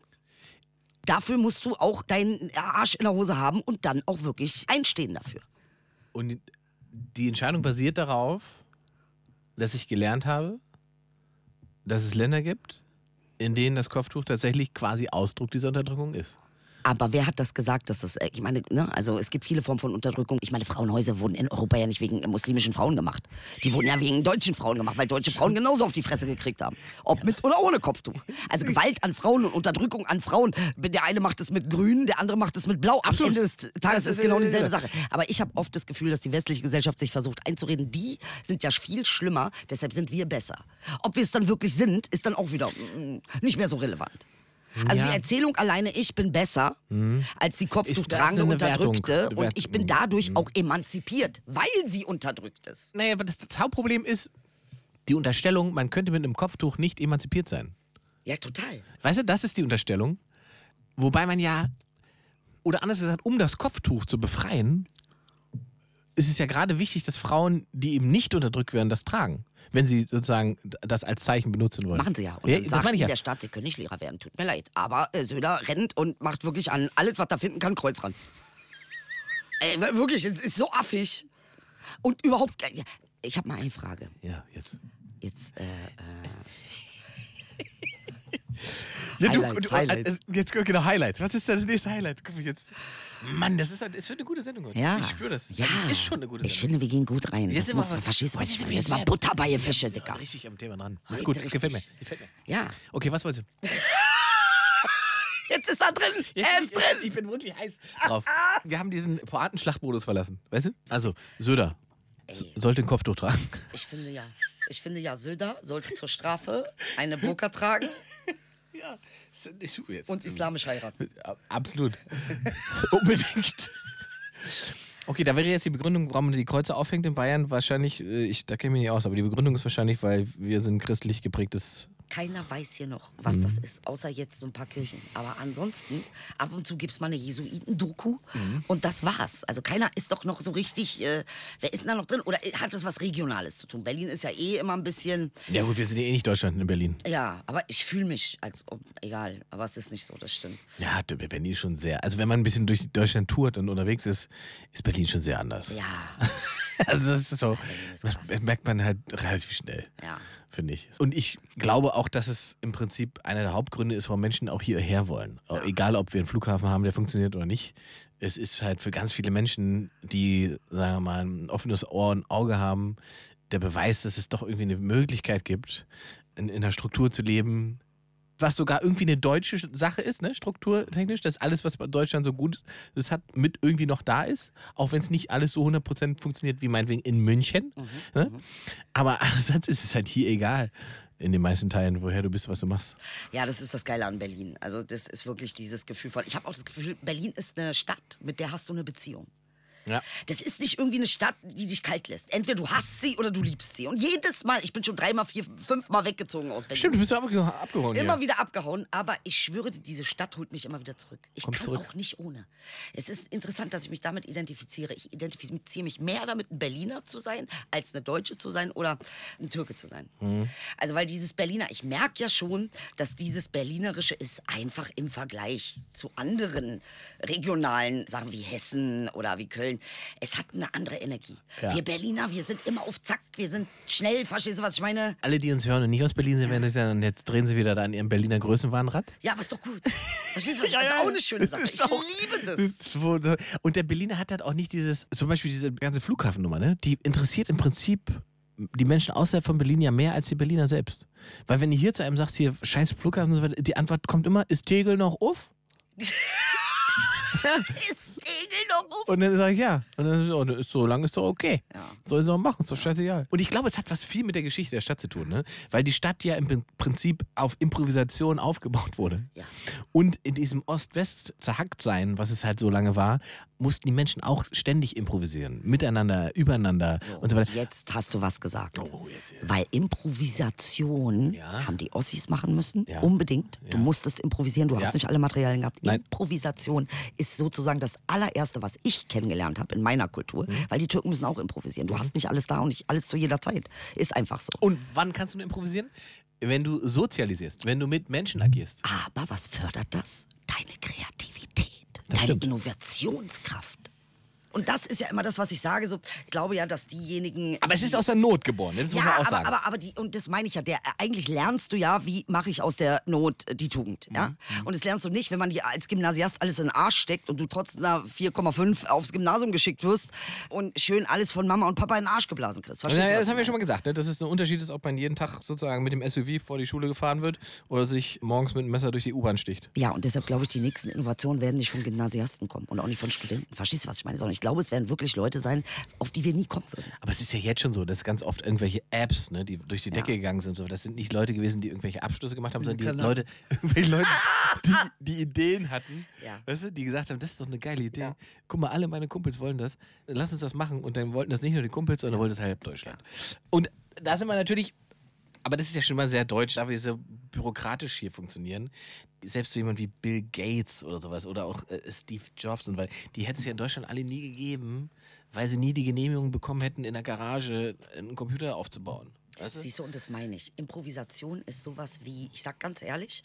Dafür musst du auch deinen Arsch in der Hose haben und dann auch wirklich einstehen dafür. Und die Entscheidung basiert darauf, dass ich gelernt habe, dass es Länder gibt, in denen das Kopftuch tatsächlich quasi Ausdruck dieser Unterdrückung ist. Aber wer hat das gesagt, dass das, ich meine, ne, also es gibt viele Formen von Unterdrückung. Ich meine, Frauenhäuser wurden in Europa ja nicht wegen muslimischen Frauen gemacht. Die wurden ja wegen deutschen Frauen gemacht, weil deutsche Frauen genauso auf die Fresse gekriegt haben. Ob ja. mit oder ohne Kopftuch. Also Gewalt an Frauen und Unterdrückung an Frauen. Der eine macht es mit grün, der andere macht es mit blau. Absolut. Am Ende des Tages ist genau dieselbe Sache. Aber ich habe oft das Gefühl, dass die westliche Gesellschaft sich versucht einzureden. Die sind ja viel schlimmer, deshalb sind wir besser. Ob wir es dann wirklich sind, ist dann auch wieder mm, nicht mehr so relevant. Also ja. die Erzählung alleine, ich bin besser mhm. als die Kopftuchtragende Unterdrückte Wertung? und ich bin dadurch mhm. auch emanzipiert, weil sie unterdrückt ist. Naja, aber das, das Hauptproblem ist die Unterstellung, man könnte mit einem Kopftuch nicht emanzipiert sein. Ja, total. Weißt du, das ist die Unterstellung, wobei man ja, oder anders gesagt, um das Kopftuch zu befreien, ist es ja gerade wichtig, dass Frauen, die eben nicht unterdrückt werden, das tragen. Wenn sie sozusagen das als Zeichen benutzen wollen. Machen sie ja. Und dann ja, sagt in ja. der Stadt, sie können nicht Lehrer werden. Tut mir leid. Aber Söder rennt und macht wirklich an alles, was er finden kann, Kreuz ran. Ey, wirklich, es ist so affig. Und überhaupt, ich habe mal eine Frage. Ja, jetzt. Jetzt, äh, äh... ja, du, Highlights, du, Highlights. Jetzt, genau, Highlights. Was ist das nächste Highlight? Guck mal jetzt. Mann, das ist, das wird eine gute Sendung heute. Ja. Ich spüre das. Ja. Das ist schon eine gute Sendung. Ich finde, wir gehen gut rein. Jetzt muss man verstehen, was ich meine. Jetzt mal Butter bei ihr Fische, Digga. Richtig am Thema dran. Das ist gut, das gefällt mir. Gefällt mir. Ja. Okay, was wolltest du? Jetzt ist da drin. Er ist drin. Ich bin wirklich heiß drauf. Wir haben diesen Pointen-Schlachtmodus verlassen. Weißt du? Also, Söder Ey. sollte den Kopftuch tragen. Ich finde ja, ich finde ja, Söder sollte zur Strafe eine Burka tragen. Ja, ich suche jetzt. Und islamisch heiraten. Absolut. Unbedingt. Okay, da wäre jetzt die Begründung, warum man die Kreuze aufhängt in Bayern, wahrscheinlich, ich, da kenne ich mich nicht aus, aber die Begründung ist wahrscheinlich, weil wir sind christlich geprägtes... Keiner weiß hier noch, was mhm. das ist, außer jetzt so ein paar Kirchen. Aber ansonsten, ab und zu gibt es mal eine Jesuiten-Doku mhm. und das war's. Also keiner ist doch noch so richtig, äh, wer ist denn da noch drin? Oder hat das was Regionales zu tun? Berlin ist ja eh immer ein bisschen... Ja gut, wir sind ja eh nicht Deutschland in Berlin. Ja, aber ich fühle mich als ob, egal, aber es ist nicht so, das stimmt. Ja, Berlin ist schon sehr, also wenn man ein bisschen durch Deutschland tourt und unterwegs ist, ist Berlin schon sehr anders. Ja. Also das ist so, ja, ist das merkt man halt relativ schnell, ja. finde ich. Und ich glaube auch, dass es im Prinzip einer der Hauptgründe ist, warum Menschen auch hierher wollen. Ja. Egal, ob wir einen Flughafen haben, der funktioniert oder nicht. Es ist halt für ganz viele Menschen, die, sagen wir mal, ein offenes Ohr und Auge haben, der Beweis, dass es doch irgendwie eine Möglichkeit gibt, in, in einer Struktur zu leben, was sogar irgendwie eine deutsche Sache ist, ne? Strukturtechnisch, dass alles, was bei Deutschland so gut das hat, mit irgendwie noch da ist, auch wenn es nicht alles so hundert Prozent funktioniert, wie meinetwegen in München. Mhm, ne? mhm. Aber andererseits ist es halt hier egal, in den meisten Teilen, woher du bist, was du machst. Ja, das ist das Geile an Berlin. Also das ist wirklich dieses Gefühl von, ich habe auch das Gefühl, Berlin ist eine Stadt, mit der hast du eine Beziehung. Ja. Das ist nicht irgendwie eine Stadt, die dich kalt lässt. Entweder du hasst sie oder du liebst sie. Und jedes Mal, ich bin schon dreimal, vier, fünfmal weggezogen aus Berlin. Stimmt, du bist ja abgehauen. Immer ja. wieder abgehauen, aber ich schwöre, diese Stadt holt mich immer wieder zurück. Ich Kommst kann zurück. auch nicht ohne. Es ist interessant, dass ich mich damit identifiziere. Ich identifiziere mich mehr damit, ein Berliner zu sein, als eine Deutsche zu sein oder ein Türke zu sein. Mhm. Also weil dieses Berliner, ich merke ja schon, dass dieses Berlinerische ist einfach im Vergleich zu anderen regionalen Sachen wie Hessen oder wie Köln. Es hat eine andere Energie. Ja. Wir Berliner, wir sind immer auf Zack, wir sind schnell, verstehst du, was ich meine? Alle, die uns hören und nicht aus Berlin sind, werden das ja, und jetzt drehen sie wieder da an ihrem Berliner Größenwahnrad. Ja, aber ist doch gut. Verstehst du, was ich meine? Das ist auch eine schöne Sache. Ich liebe das. Und der Berliner hat halt auch nicht dieses, zum Beispiel diese ganze Flughafennummer, ne? Die interessiert im Prinzip die Menschen außerhalb von Berlin ja mehr als die Berliner selbst. Weil wenn du hier zu einem sagst, hier, scheiß Flughafen und so weiter, die Antwort kommt immer, ist Tegel noch auf? Ja. Ist Tegel noch auf? Und dann sage ich ja. Und dann so, ist so lang ist doch okay. Ja. Sollen sie auch machen, ist doch scheißegal. Und ich glaube, es hat was viel mit der Geschichte der Stadt zu tun, ne? Weil die Stadt ja im Prinzip auf Improvisation aufgebaut wurde. Ja. Und in diesem Ost-West-Zerhacktsein, was es halt so lange war, mussten die Menschen auch ständig improvisieren. Miteinander, übereinander so, und so weiter. Jetzt hast du was gesagt. Oh, jetzt, jetzt. Weil Improvisation ja. haben die Ossis machen müssen, ja. unbedingt. Ja. Du musstest improvisieren, du ja. hast nicht alle Materialien gehabt. Nein. Improvisation ist sozusagen das allererste, was ich kennengelernt habe in meiner Kultur, mhm. weil die Türken müssen auch improvisieren. Du mhm. hast nicht alles da und nicht alles zu jeder Zeit. Ist einfach so. Und wann kannst du nur improvisieren? Wenn du sozialisierst, wenn du mit Menschen agierst. Aber was fördert das? Deine Kreativität. Das Deine stimmt. Innovationskraft. Und das ist ja immer das, was ich sage. So, ich glaube ja, dass diejenigen... Aber es ist aus der Not geboren, das muss ja, man auch aber, sagen. Aber, aber die, und das meine ich ja, der, eigentlich lernst du ja, wie mache ich aus der Not die Tugend. Ja? Mhm. Und das lernst du nicht, wenn man dir als Gymnasiast alles in den Arsch steckt und du trotz einer vier Komma fünf aufs Gymnasium geschickt wirst und schön alles von Mama und Papa in den Arsch geblasen kriegst. Verstehst ja, du, das haben wir schon mal gesagt, ne? Dass es ein Unterschied ist, ob man jeden Tag sozusagen mit dem S U V vor die Schule gefahren wird oder sich morgens mit einem Messer durch die U-Bahn sticht. Ja, und deshalb glaube ich, die nächsten Innovationen werden nicht von Gymnasiasten kommen und auch nicht von Studenten. Verstehst du, was ich meine? Sondern ich Ich glaube, es werden wirklich Leute sein, auf die wir nie kommen würden. Aber es ist ja jetzt schon so, dass ganz oft irgendwelche Apps, ne, die durch die Decke ja. gegangen sind. So. Das sind nicht Leute gewesen, die irgendwelche Abschlüsse gemacht haben, sondern die Leute, irgendwelche Leute, die, die Ideen hatten, ja. weißt du, die gesagt haben, das ist doch eine geile Idee. Ja. Guck mal, alle meine Kumpels wollen das. Lass uns das machen. Und dann wollten das nicht nur die Kumpels, sondern ja. wollten das halb Deutschland. Ja. Und da sind wir natürlich, aber das ist ja schon mal sehr deutsch, da wir so bürokratisch hier funktionieren. Selbst so jemand wie Bill Gates oder sowas oder auch äh, Steve Jobs und weil die hätten es ja in Deutschland alle nie gegeben, weil sie nie die Genehmigung bekommen hätten, in der Garage einen Computer aufzubauen. Weißt du? Siehst du, und das meine ich. Improvisation ist sowas wie, ich sag ganz ehrlich,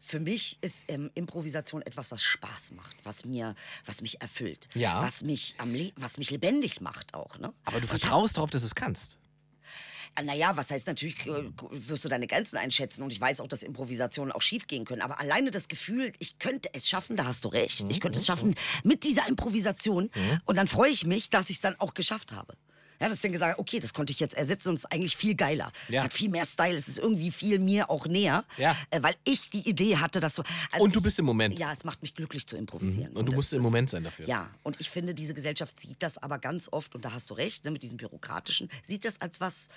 für mich ist ähm, Improvisation etwas, was Spaß macht, was mir, was mich erfüllt, ja. was mich am Le- was mich lebendig macht auch. Ne? Aber du vertraust darauf, dass du es kannst. Naja, was heißt natürlich, äh, wirst du deine Grenzen einschätzen und ich weiß auch, dass Improvisationen auch schief gehen können, aber alleine das Gefühl, ich könnte es schaffen, da hast du recht, ich könnte es schaffen mit dieser Improvisation und dann freue ich mich, dass ich es dann auch geschafft habe. Ja, dass ich dann gesagt, okay, das konnte ich jetzt ersetzen und es ist eigentlich viel geiler. Ja. Es hat viel mehr Style, es ist irgendwie viel mir auch näher, ja. äh, weil ich die Idee hatte, dass so... Also und du ich, bist im Moment. Ja, es macht mich glücklich zu improvisieren. Mhm. Und, und du musst im Moment sein dafür. Ja, und ich finde, diese Gesellschaft sieht das aber ganz oft, und da hast du recht, ne, mit diesem Bürokratischen, sieht das als was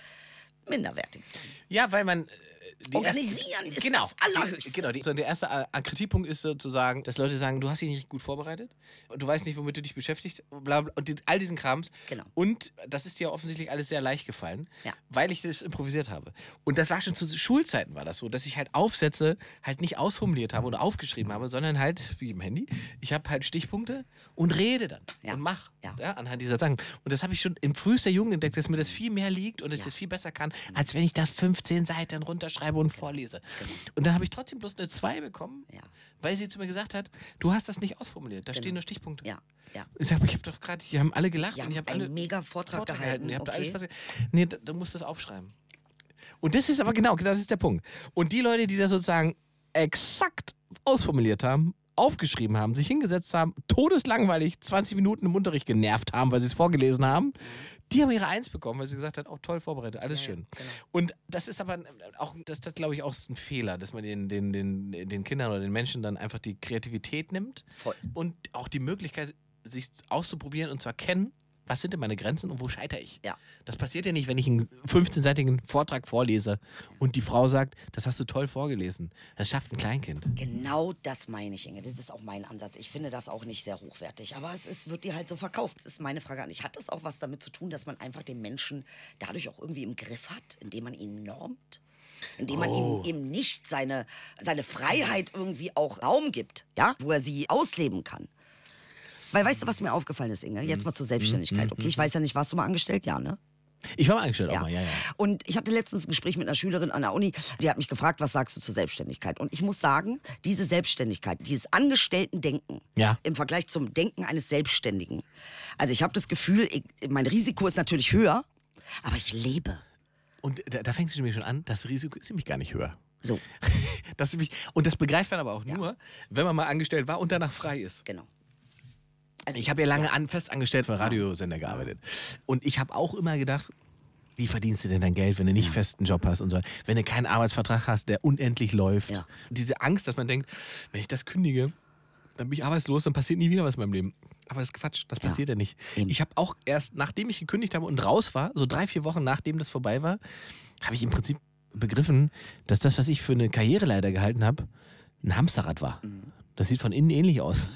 Minderwertiges an. Ja, weil man... Die Organisieren erste, ist genau, das Allerhöchste. Genau, die, so der erste Kritikpunkt ist sozusagen, dass Leute sagen, du hast dich nicht gut vorbereitet und du weißt nicht, womit du dich beschäftigst, bla bla, und die, all diesen Krams. Genau. Und das ist dir offensichtlich alles sehr leicht gefallen, ja. weil ich das improvisiert habe. Und das war schon zu Schulzeiten war das so, dass ich halt Aufsätze halt nicht ausformuliert habe oder aufgeschrieben habe, sondern halt, wie im Handy, ich habe halt Stichpunkte und rede dann ja. und mach ja. Ja, anhand dieser Sachen. Und das habe ich schon im frühesten Jugend entdeckt, dass mir das viel mehr liegt und dass ja. ich das viel besser kann, als wenn ich das fünfzehn Seiten runterschreibe. schreibe und okay. vorlese. Genau. Und dann habe ich trotzdem bloß eine zwei bekommen, ja. weil sie zu mir gesagt hat, du hast das nicht ausformuliert, da genau. stehen nur Stichpunkte. Ja. Ja. Ich habe ich hab doch gerade, die haben alle gelacht. Die haben und ich hab einen alle mega Vortrag, Vortrag gehalten. gehalten. Okay. Da alles nee, da, da musst du das aufschreiben. Und das ist aber genau, das ist der Punkt. Und die Leute, die das sozusagen exakt ausformuliert haben, aufgeschrieben haben, sich hingesetzt haben, todeslangweilig zwanzig Minuten im Unterricht genervt haben, weil sie es vorgelesen haben, die haben ihre Eins bekommen, weil sie gesagt hat, auch oh, toll vorbereitet, alles ja, schön. Ja, genau. Und das ist aber auch, das ist glaube ich auch ein Fehler, dass man den, den, den, den Kindern oder den Menschen dann einfach die Kreativität nimmt. Voll. Und auch die Möglichkeit, sich auszuprobieren und zu erkennen, was sind denn meine Grenzen und wo scheitere ich? Ja. Das passiert ja nicht, wenn ich einen fünfzehnseitigen Vortrag vorlese und die Frau sagt, das hast du toll vorgelesen. Das schafft ein Kleinkind. Genau das meine ich, Inge. Das ist auch mein Ansatz. Ich finde das auch nicht sehr hochwertig. Aber es ist, wird dir halt so verkauft. Das ist meine Frage an dich. Hat das auch was damit zu tun, dass man einfach den Menschen dadurch auch irgendwie im Griff hat, indem man ihn normt? Indem man oh. ihm eben nicht seine, seine Freiheit irgendwie auch Raum gibt, ja? Wo er sie ausleben kann. Weil, weißt du, was mir aufgefallen ist, Inge? Jetzt mal zur Selbstständigkeit. Okay, ich weiß ja nicht, warst du mal angestellt? Ja, ne? Ich war mal angestellt ja. auch mal, ja, ja. Und ich hatte letztens ein Gespräch mit einer Schülerin an der Uni, die hat mich gefragt, was sagst du zur Selbstständigkeit? Und ich muss sagen, diese Selbstständigkeit, dieses Angestellten-Denken ja. im Vergleich zum Denken eines Selbstständigen. Also ich habe das Gefühl, ich, mein Risiko ist natürlich höher, aber ich lebe. Und da, da fängst du nämlich schon an, das Risiko ist nämlich gar nicht höher. So. das nämlich, und das begreift man aber auch nur, ja. wenn man mal angestellt war und danach frei ist. Genau. Also, ich habe ja lange ja. An, fest angestellt für Radiosender gearbeitet. Und ich habe auch immer gedacht, wie verdienst du denn dein Geld, wenn du nicht ja. festen Job hast und so, wenn du keinen Arbeitsvertrag hast, der unendlich läuft. Ja. Diese Angst, dass man denkt, wenn ich das kündige, dann bin ich arbeitslos, dann passiert nie wieder was in meinem Leben. Aber das ist Quatsch, das ja. passiert ja nicht. Eben. Ich habe auch erst, nachdem ich gekündigt habe und raus war, so drei, vier Wochen nachdem das vorbei war, habe ich im Prinzip begriffen, dass das, was ich für eine Karriereleiter gehalten habe, ein Hamsterrad war. Mhm. Das sieht von innen ähnlich aus.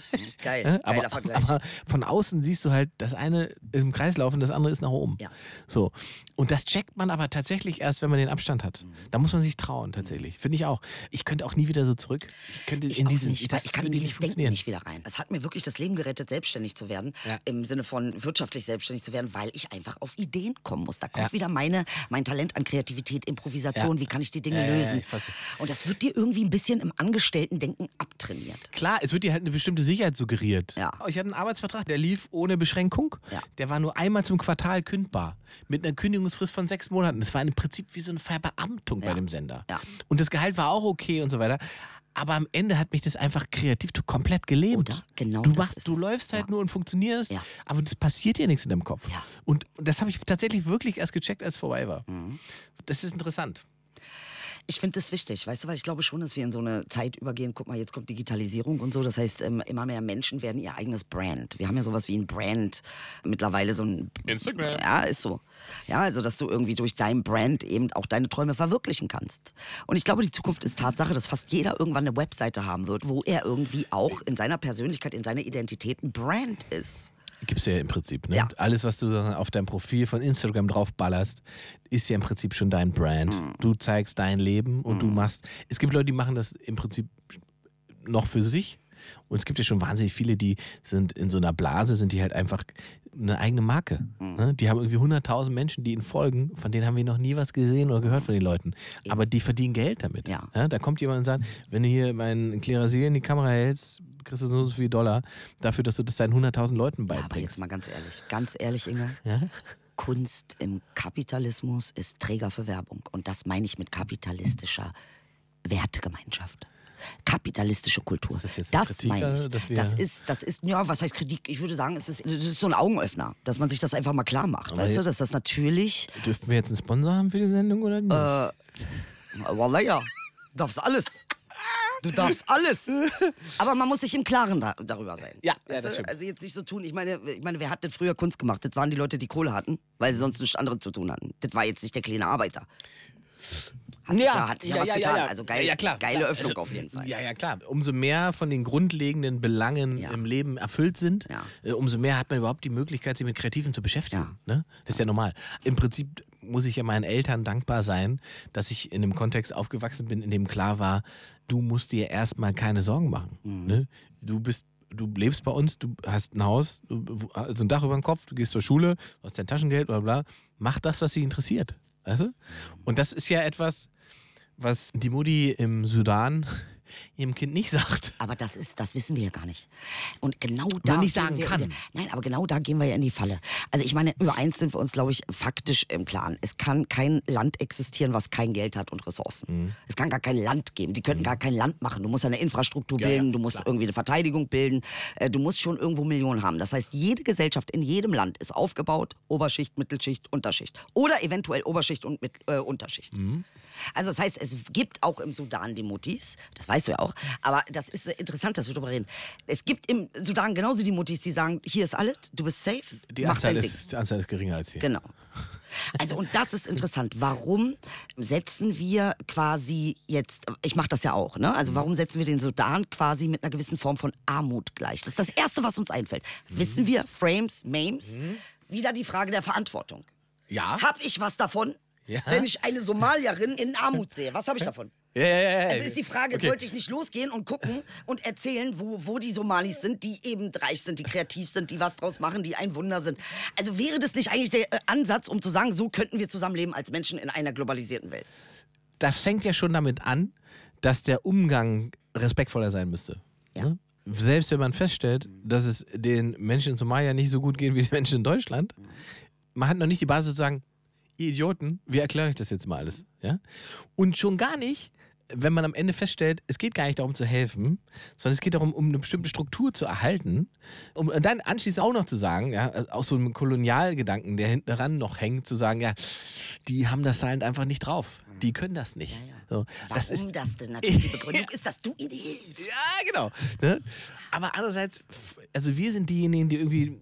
Geil, aber, geiler Vergleich. Aber von außen siehst du halt, das eine ist im Kreis laufen, das andere ist nach oben. Ja. So. Und das checkt man aber tatsächlich erst, wenn man den Abstand hat. Mhm. Da muss man sich trauen, tatsächlich. Mhm. Finde ich auch. Ich könnte auch nie wieder so zurück. Ich könnte ich in diesen, nicht. Ich, das, ich kann in dieses Denken nicht wieder rein. Es hat mir wirklich das Leben gerettet, selbstständig zu werden. Ja. Im Sinne von wirtschaftlich selbstständig zu werden, weil ich einfach auf Ideen kommen muss. Da kommt ja. wieder meine, mein Talent an Kreativität, Improvisation. Ja. Wie kann ich die Dinge ja, lösen? Ja, und das wird dir irgendwie ein bisschen im Angestellten-Denken abtrainiert. Klar, es wird dir halt eine bestimmte Sicherheit suggeriert. Ja. Ich hatte einen Arbeitsvertrag, der lief ohne Beschränkung. Ja. Der war nur einmal zum Quartal kündbar. Mit einer Kündigungsfrist von sechs Monaten. Das war im Prinzip wie so eine Verbeamtung ja. bei dem Sender. Ja. Und das Gehalt war auch okay und so weiter. Aber am Ende hat mich das einfach kreativ komplett gelähmt. Oder? Genau. Du, machst, du läufst halt ja. nur und funktionierst, ja. aber das passiert dir nichts in deinem Kopf. Ja. Und das habe ich tatsächlich wirklich erst gecheckt, als es vorbei war. Mhm. Das ist interessant. Ich finde das wichtig, weißt du, weil ich glaube schon, dass wir in so eine Zeit übergehen, guck mal, jetzt kommt Digitalisierung und so, das heißt, immer mehr Menschen werden ihr eigenes Brand. Wir haben ja sowas wie ein Brand, mittlerweile so ein... Instagram. Ja, ist so. Ja, also, dass du irgendwie durch dein Brand eben auch deine Träume verwirklichen kannst. Und ich glaube, die Zukunft ist Tatsache, dass fast jeder irgendwann eine Webseite haben wird, wo er irgendwie auch in seiner Persönlichkeit, in seiner Identität ein Brand ist. Gibt's ja im Prinzip, ne? Ja. Alles, was du auf deinem Profil von Instagram draufballerst, ist ja im Prinzip schon dein Brand. Mhm. Du zeigst dein Leben und mhm. du machst... Es gibt Leute, die machen das im Prinzip noch für sich. Und es gibt ja schon wahnsinnig viele, die sind in so einer Blase, sind die halt einfach eine eigene Marke. Mhm. Ne? Die haben irgendwie hunderttausend Menschen, die ihnen folgen. Von denen haben wir noch nie was gesehen oder gehört von den Leuten. Aber die verdienen Geld damit. Ja. Ja? Da kommt jemand und sagt, wenn du hier meinen Klerasil in die Kamera hältst, kriegst du so viel Dollar dafür, dass du das deinen hunderttausend Leuten beibringst. Ja, aber jetzt mal ganz ehrlich, ganz ehrlich, Inge. Ja? Kunst im Kapitalismus ist Träger für Werbung. Und das meine ich mit kapitalistischer Wertegemeinschaft. kapitalistische Kultur. Ist das jetzt das Kritik, meine ich. Dass wir das ist, das ist, ja, was heißt Kritik? Ich würde sagen, es ist, es ist so ein Augenöffner, dass man sich das einfach mal klar macht. Weißt du, dass das natürlich... Dürften wir jetzt einen Sponsor haben für die Sendung oder nicht? Äh, wallah ja, du darfst alles. Du darfst alles. Aber man muss sich im Klaren da, darüber sein. Ja, ja, das stimmt. Also jetzt nicht so tun, ich meine, ich meine, wer hat denn früher Kunst gemacht? Das waren die Leute, die Kohle hatten, weil sie sonst nichts anderes zu tun hatten. Das war jetzt nicht der kleine Arbeiter. Hat ja, ja, hat sich ja, ja was ja, getan. Ja, ja. Also geil, ja, ja, geile Öffnung also, auf jeden Fall. Ja, ja, klar. Umso mehr von den grundlegenden Belangen ja. im Leben erfüllt sind, ja. umso mehr hat man überhaupt die Möglichkeit, sich mit Kreativen zu beschäftigen. Ja. Ne? Das ja. ist ja normal. Im Prinzip muss ich ja meinen Eltern dankbar sein, dass ich in einem Kontext aufgewachsen bin, in dem klar war, du musst dir erstmal keine Sorgen machen. Mhm. Ne? Du bist Du lebst bei uns, du hast ein Haus, du hast ein Dach über dem Kopf, du gehst zur Schule, du hast dein Taschengeld, bla bla. Mach das, was dich interessiert. Weißt du? Und das ist ja etwas, was die Mutti im Sudan ihrem Kind nicht sagt. Aber das ist, das wissen wir ja gar nicht. Und genau da. Man nicht sagen wir, kann. Nein, aber genau da gehen wir ja in die Falle. Also ich meine, über eins sind wir uns, glaube ich, faktisch im Klaren. Es kann kein Land existieren, was kein Geld hat und Ressourcen. Mhm. Es kann gar kein Land geben. Die könnten mhm. gar kein Land machen. Du musst eine Infrastruktur ja, bilden, ja, du musst klar. irgendwie eine Verteidigung bilden. Du musst schon irgendwo Millionen haben. Das heißt, jede Gesellschaft in jedem Land ist aufgebaut. Oberschicht, Mittelschicht, Unterschicht. Oder eventuell Oberschicht und mit, äh, Unterschicht. Mhm. Also das heißt, es gibt auch im Sudan die Muttis. Das weiß ja auch. Aber das ist interessant, dass wir darüber reden. Es gibt im Sudan genauso die Muttis, die sagen, hier ist alles, du bist safe, die mach Anzahl dein ist, Ding. Die Anzahl ist geringer als hier. Genau. Also und das ist interessant. Warum setzen wir quasi jetzt, ich mache das ja auch, ne? Also warum setzen wir den Sudan quasi mit einer gewissen Form von Armut gleich? Das ist das Erste, was uns einfällt. Wissen wir, Frames, Memes, wieder die Frage der Verantwortung. Ja. Hab ich was davon, ja. wenn ich eine Somalierin in Armut sehe? Was habe ich davon? Ja, ja, ja, ja. Also ist die Frage, okay. sollte ich nicht losgehen und gucken und erzählen, wo, wo die Somalis sind, die eben reich sind, die kreativ sind, die was draus machen, die ein Wunder sind. Also wäre das nicht eigentlich der Ansatz, um zu sagen, so könnten wir zusammenleben als Menschen in einer globalisierten Welt? Das fängt ja schon damit an, dass der Umgang respektvoller sein müsste. Ja. Ne? Selbst wenn man feststellt, dass es den Menschen in Somalia nicht so gut geht wie den Menschen in Deutschland, man hat noch nicht die Basis zu sagen, ihr Idioten, wir erklären euch das jetzt mal alles. Ja? Und schon gar nicht, wenn man am Ende feststellt, es geht gar nicht darum zu helfen, sondern es geht darum, um eine bestimmte Struktur zu erhalten, um dann anschließend auch noch zu sagen, ja, aus so einem Kolonialgedanken, der hinten ran noch hängt, zu sagen, ja, die haben das halt einfach nicht drauf. Die können das nicht. Ja, ja. So, warum das, ist, das denn natürlich die Begründung ist, dass du ihnen hilfst. Ja, genau. Ne? Aber andererseits, also wir sind diejenigen, die irgendwie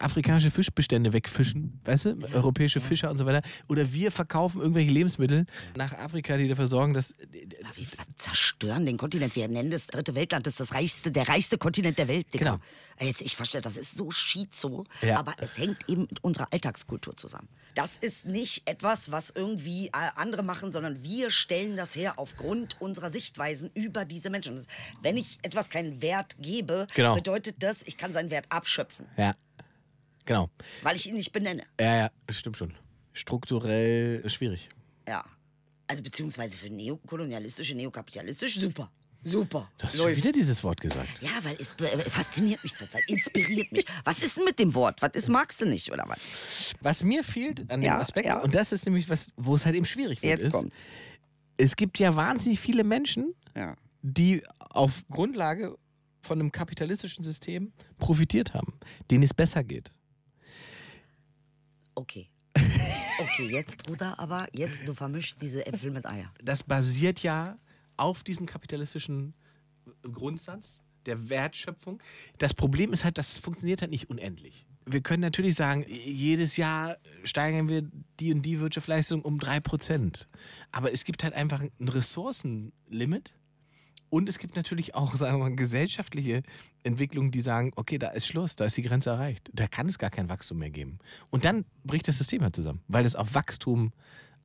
afrikanische Fischbestände wegfischen, weißt du, ja, europäische ja. Fischer und so weiter. Oder wir verkaufen irgendwelche Lebensmittel nach Afrika, die dafür sorgen, dass... Aber wir zerstören den Kontinent. Wir nennen das dritte Weltland. Das ist das reichste, der reichste Kontinent der Welt. Digga. Genau. Jetzt, ich verstehe, das ist so schizo, ja. aber es hängt eben mit unserer Alltagskultur zusammen. Das ist nicht etwas, was irgendwie andere machen, sondern wir stellen das her aufgrund unserer Sichtweisen über diese Menschen. Wenn ich etwas keinen Wert gebe, genau. bedeutet das, ich kann seinen Wert abschöpfen. Ja. Genau. Weil ich ihn nicht benenne. Ja, ja, stimmt schon. Strukturell schwierig. Ja. Also beziehungsweise für neokolonialistische, neokapitalistische, super. Super. Du hast Läuft. schon wieder dieses Wort gesagt. Ja, weil es fasziniert mich zurzeit, inspiriert mich. Was ist denn mit dem Wort? Was ist, magst du nicht, oder was? Was mir fehlt an dem ja, Aspekt, ja. und das ist nämlich was, wo es halt eben schwierig wird, Jetzt ist, kommt's. Es gibt ja wahnsinnig viele Menschen, ja. die auf Grundlage von einem kapitalistischen System profitiert haben, denen es besser geht. Okay. Okay, jetzt, Bruder, aber jetzt, du vermischst diese Äpfel mit Eier. Das basiert ja auf diesem kapitalistischen Grundsatz der Wertschöpfung. Das Problem ist halt, das funktioniert halt nicht unendlich. Wir können natürlich sagen, jedes Jahr steigern wir die und die Wirtschaftsleistung um drei Prozent. Aber es gibt halt einfach ein Ressourcenlimit. Und es gibt natürlich auch, sagen wir mal, gesellschaftliche Entwicklungen, die sagen, okay, da ist Schluss, da ist die Grenze erreicht. Da kann es gar kein Wachstum mehr geben. Und dann bricht das System halt zusammen, weil es auf Wachstum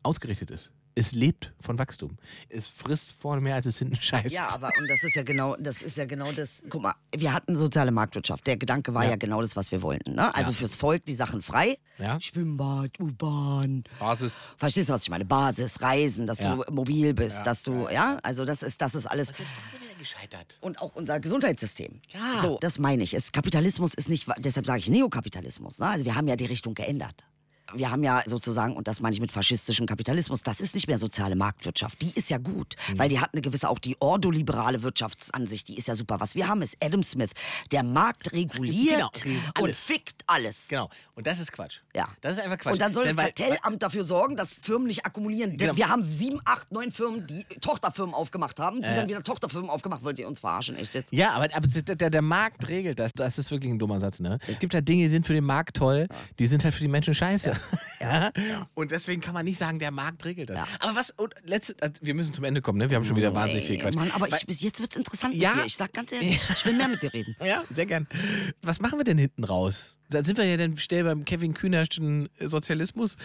ausgerichtet ist. Es lebt von Wachstum. Es frisst vorne mehr, als es hinten scheißt. Ja, aber und das ist ja genau, das ist ja genau das. Guck mal, wir hatten soziale Marktwirtschaft. Der Gedanke war ja, ja genau das, was wir wollten. Ne? Also ja. fürs Volk die Sachen frei. Ja. Schwimmbad, U-Bahn. Basis. Verstehst du, was ich meine? Basis, Reisen, dass ja. du mobil bist, ja. dass du, ja, also das ist, das ist alles. Und jetzt sind wir wieder gescheitert. Und auch unser Gesundheitssystem. Ja. So, das meine ich. Es, Kapitalismus ist nicht, deshalb sage ich Neokapitalismus. Ne? Also wir haben ja die Richtung geändert. wir haben ja sozusagen, und das meine ich mit faschistischem Kapitalismus, das ist nicht mehr soziale Marktwirtschaft. Die ist ja gut, mhm. weil die hat eine gewisse, auch die ordoliberale Wirtschaftsansicht, die ist ja super. Was wir haben ist Adam Smith. Der Markt reguliert genau. und fickt alles. Genau. Und das ist Quatsch. Ja. Das ist einfach Quatsch. Und dann soll Denn das Kartellamt weil, dafür sorgen, dass Firmen nicht akkumulieren. Genau. Wir haben sieben, acht, neun Firmen, die Tochterfirmen aufgemacht haben, die äh. dann wieder Tochterfirmen aufgemacht. Wollt ihr uns verarschen, echt jetzt? Ja, aber, aber der, der Markt regelt das. Das ist wirklich ein dummer Satz, ne? Es gibt halt Dinge, die sind für den Markt toll, ja. die sind halt für die Menschen scheiße. Ja. Ja. Und deswegen kann man nicht sagen, der Markt regelt das. Ja. Aber was, und letzte, also wir müssen zum Ende kommen, ne? Wir haben schon wieder wahnsinnig viel Quatsch. Mann, aber ich, bis jetzt wird es interessant ja? mit dir. Ich sag ganz ehrlich, ja. ich will mehr mit dir reden. Ja, sehr gern. Was machen wir denn hinten raus? Da sind wir ja dann schnell beim Kevin Kühnertschen Sozialismus,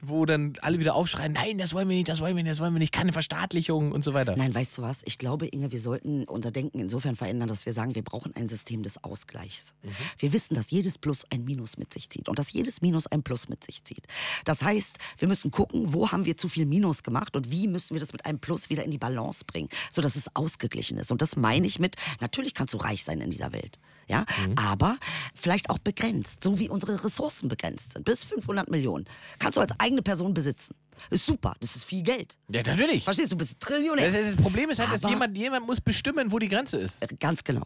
wo dann alle wieder aufschreien, nein, das wollen wir nicht, das wollen wir nicht, das wollen wir nicht, keine Verstaatlichung und so weiter. Nein, weißt du was? Ich glaube, Inge, wir sollten unser Denken insofern verändern, dass wir sagen, wir brauchen ein System des Ausgleichs. Mhm. Wir wissen, dass jedes Plus ein Minus mit sich zieht und dass jedes Minus ein Plus mit sich zieht. Das heißt, wir müssen gucken, wo haben wir zu viel Minus gemacht und wie müssen wir das mit einem Plus wieder in die Balance bringen, sodass es ausgeglichen ist. Und das meine ich mit, natürlich kannst du reich sein in dieser Welt, ja, mhm. aber vielleicht auch auch begrenzt, so wie unsere Ressourcen begrenzt sind, bis fünfhundert Millionen. Kannst du als eigene Person besitzen. Ist super, das ist viel Geld. Ja, natürlich. Verstehst du, du bist Trillionär. Das, das Problem ist halt, aber dass jemand, jemand muss bestimmen, wo die Grenze ist. Ganz genau.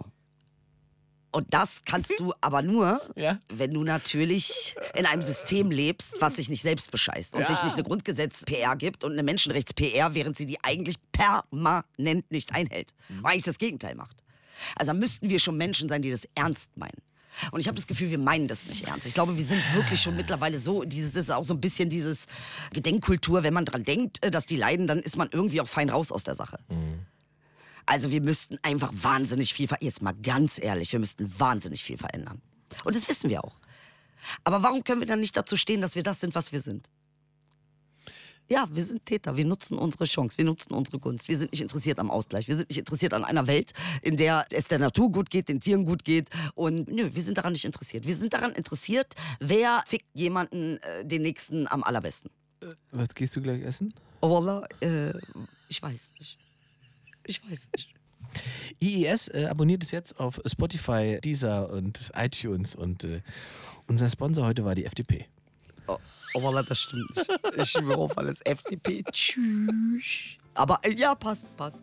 Und das kannst du aber nur, ja. wenn du natürlich in einem System lebst, was sich nicht selbst bescheißt und ja. sich nicht eine Grundgesetz-P R gibt und eine Menschenrechts-P R, während sie die eigentlich permanent nicht einhält. Mhm. Weil eigentlich das Gegenteil macht. Also müssten wir schon Menschen sein, die das ernst meinen. Und ich habe das Gefühl, wir meinen das nicht ernst. Ich glaube, wir sind wirklich schon mittlerweile so, dieses, das ist auch so ein bisschen dieses Gedenkkultur, wenn man dran denkt, dass die leiden, dann ist man irgendwie auch fein raus aus der Sache. Mhm. Also wir müssten einfach wahnsinnig viel, jetzt mal ganz ehrlich, wir müssten wahnsinnig viel verändern. Und das wissen wir auch. Aber warum können wir dann nicht dazu stehen, dass wir das sind, was wir sind? Ja, wir sind Täter, wir nutzen unsere Chance, wir nutzen unsere Gunst, wir sind nicht interessiert am Ausgleich, wir sind nicht interessiert an einer Welt, in der es der Natur gut geht, den Tieren gut geht und nö, wir sind daran nicht interessiert. Wir sind daran interessiert, wer fickt jemanden äh, den Nächsten am allerbesten. Äh, was, gehst du gleich essen? Oh, Wallah, äh, ich weiß nicht. Ich weiß nicht. I I S äh, abonniert es jetzt auf Spotify, Deezer und iTunes und äh, unser Sponsor heute war die F D P. Oh. Oh, das stimmt. Ich schwöre auf alles. F D P. Tschüss. Aber ja, passt, passt.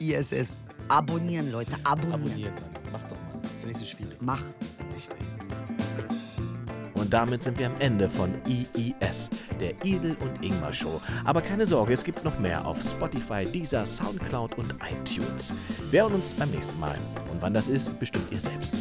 I S S. Abonnieren, Leute. Abonnieren. Abonnieren, Mann. Mach doch mal. Ist nicht so schwierig. Mach. Richtig. Und damit sind wir am Ende von I I S, der Edel und Ingmar Show. Aber keine Sorge, es gibt noch mehr auf Spotify, Deezer, Soundcloud und iTunes. Wir hören uns beim nächsten Mal. Und wann das ist, bestimmt ihr selbst.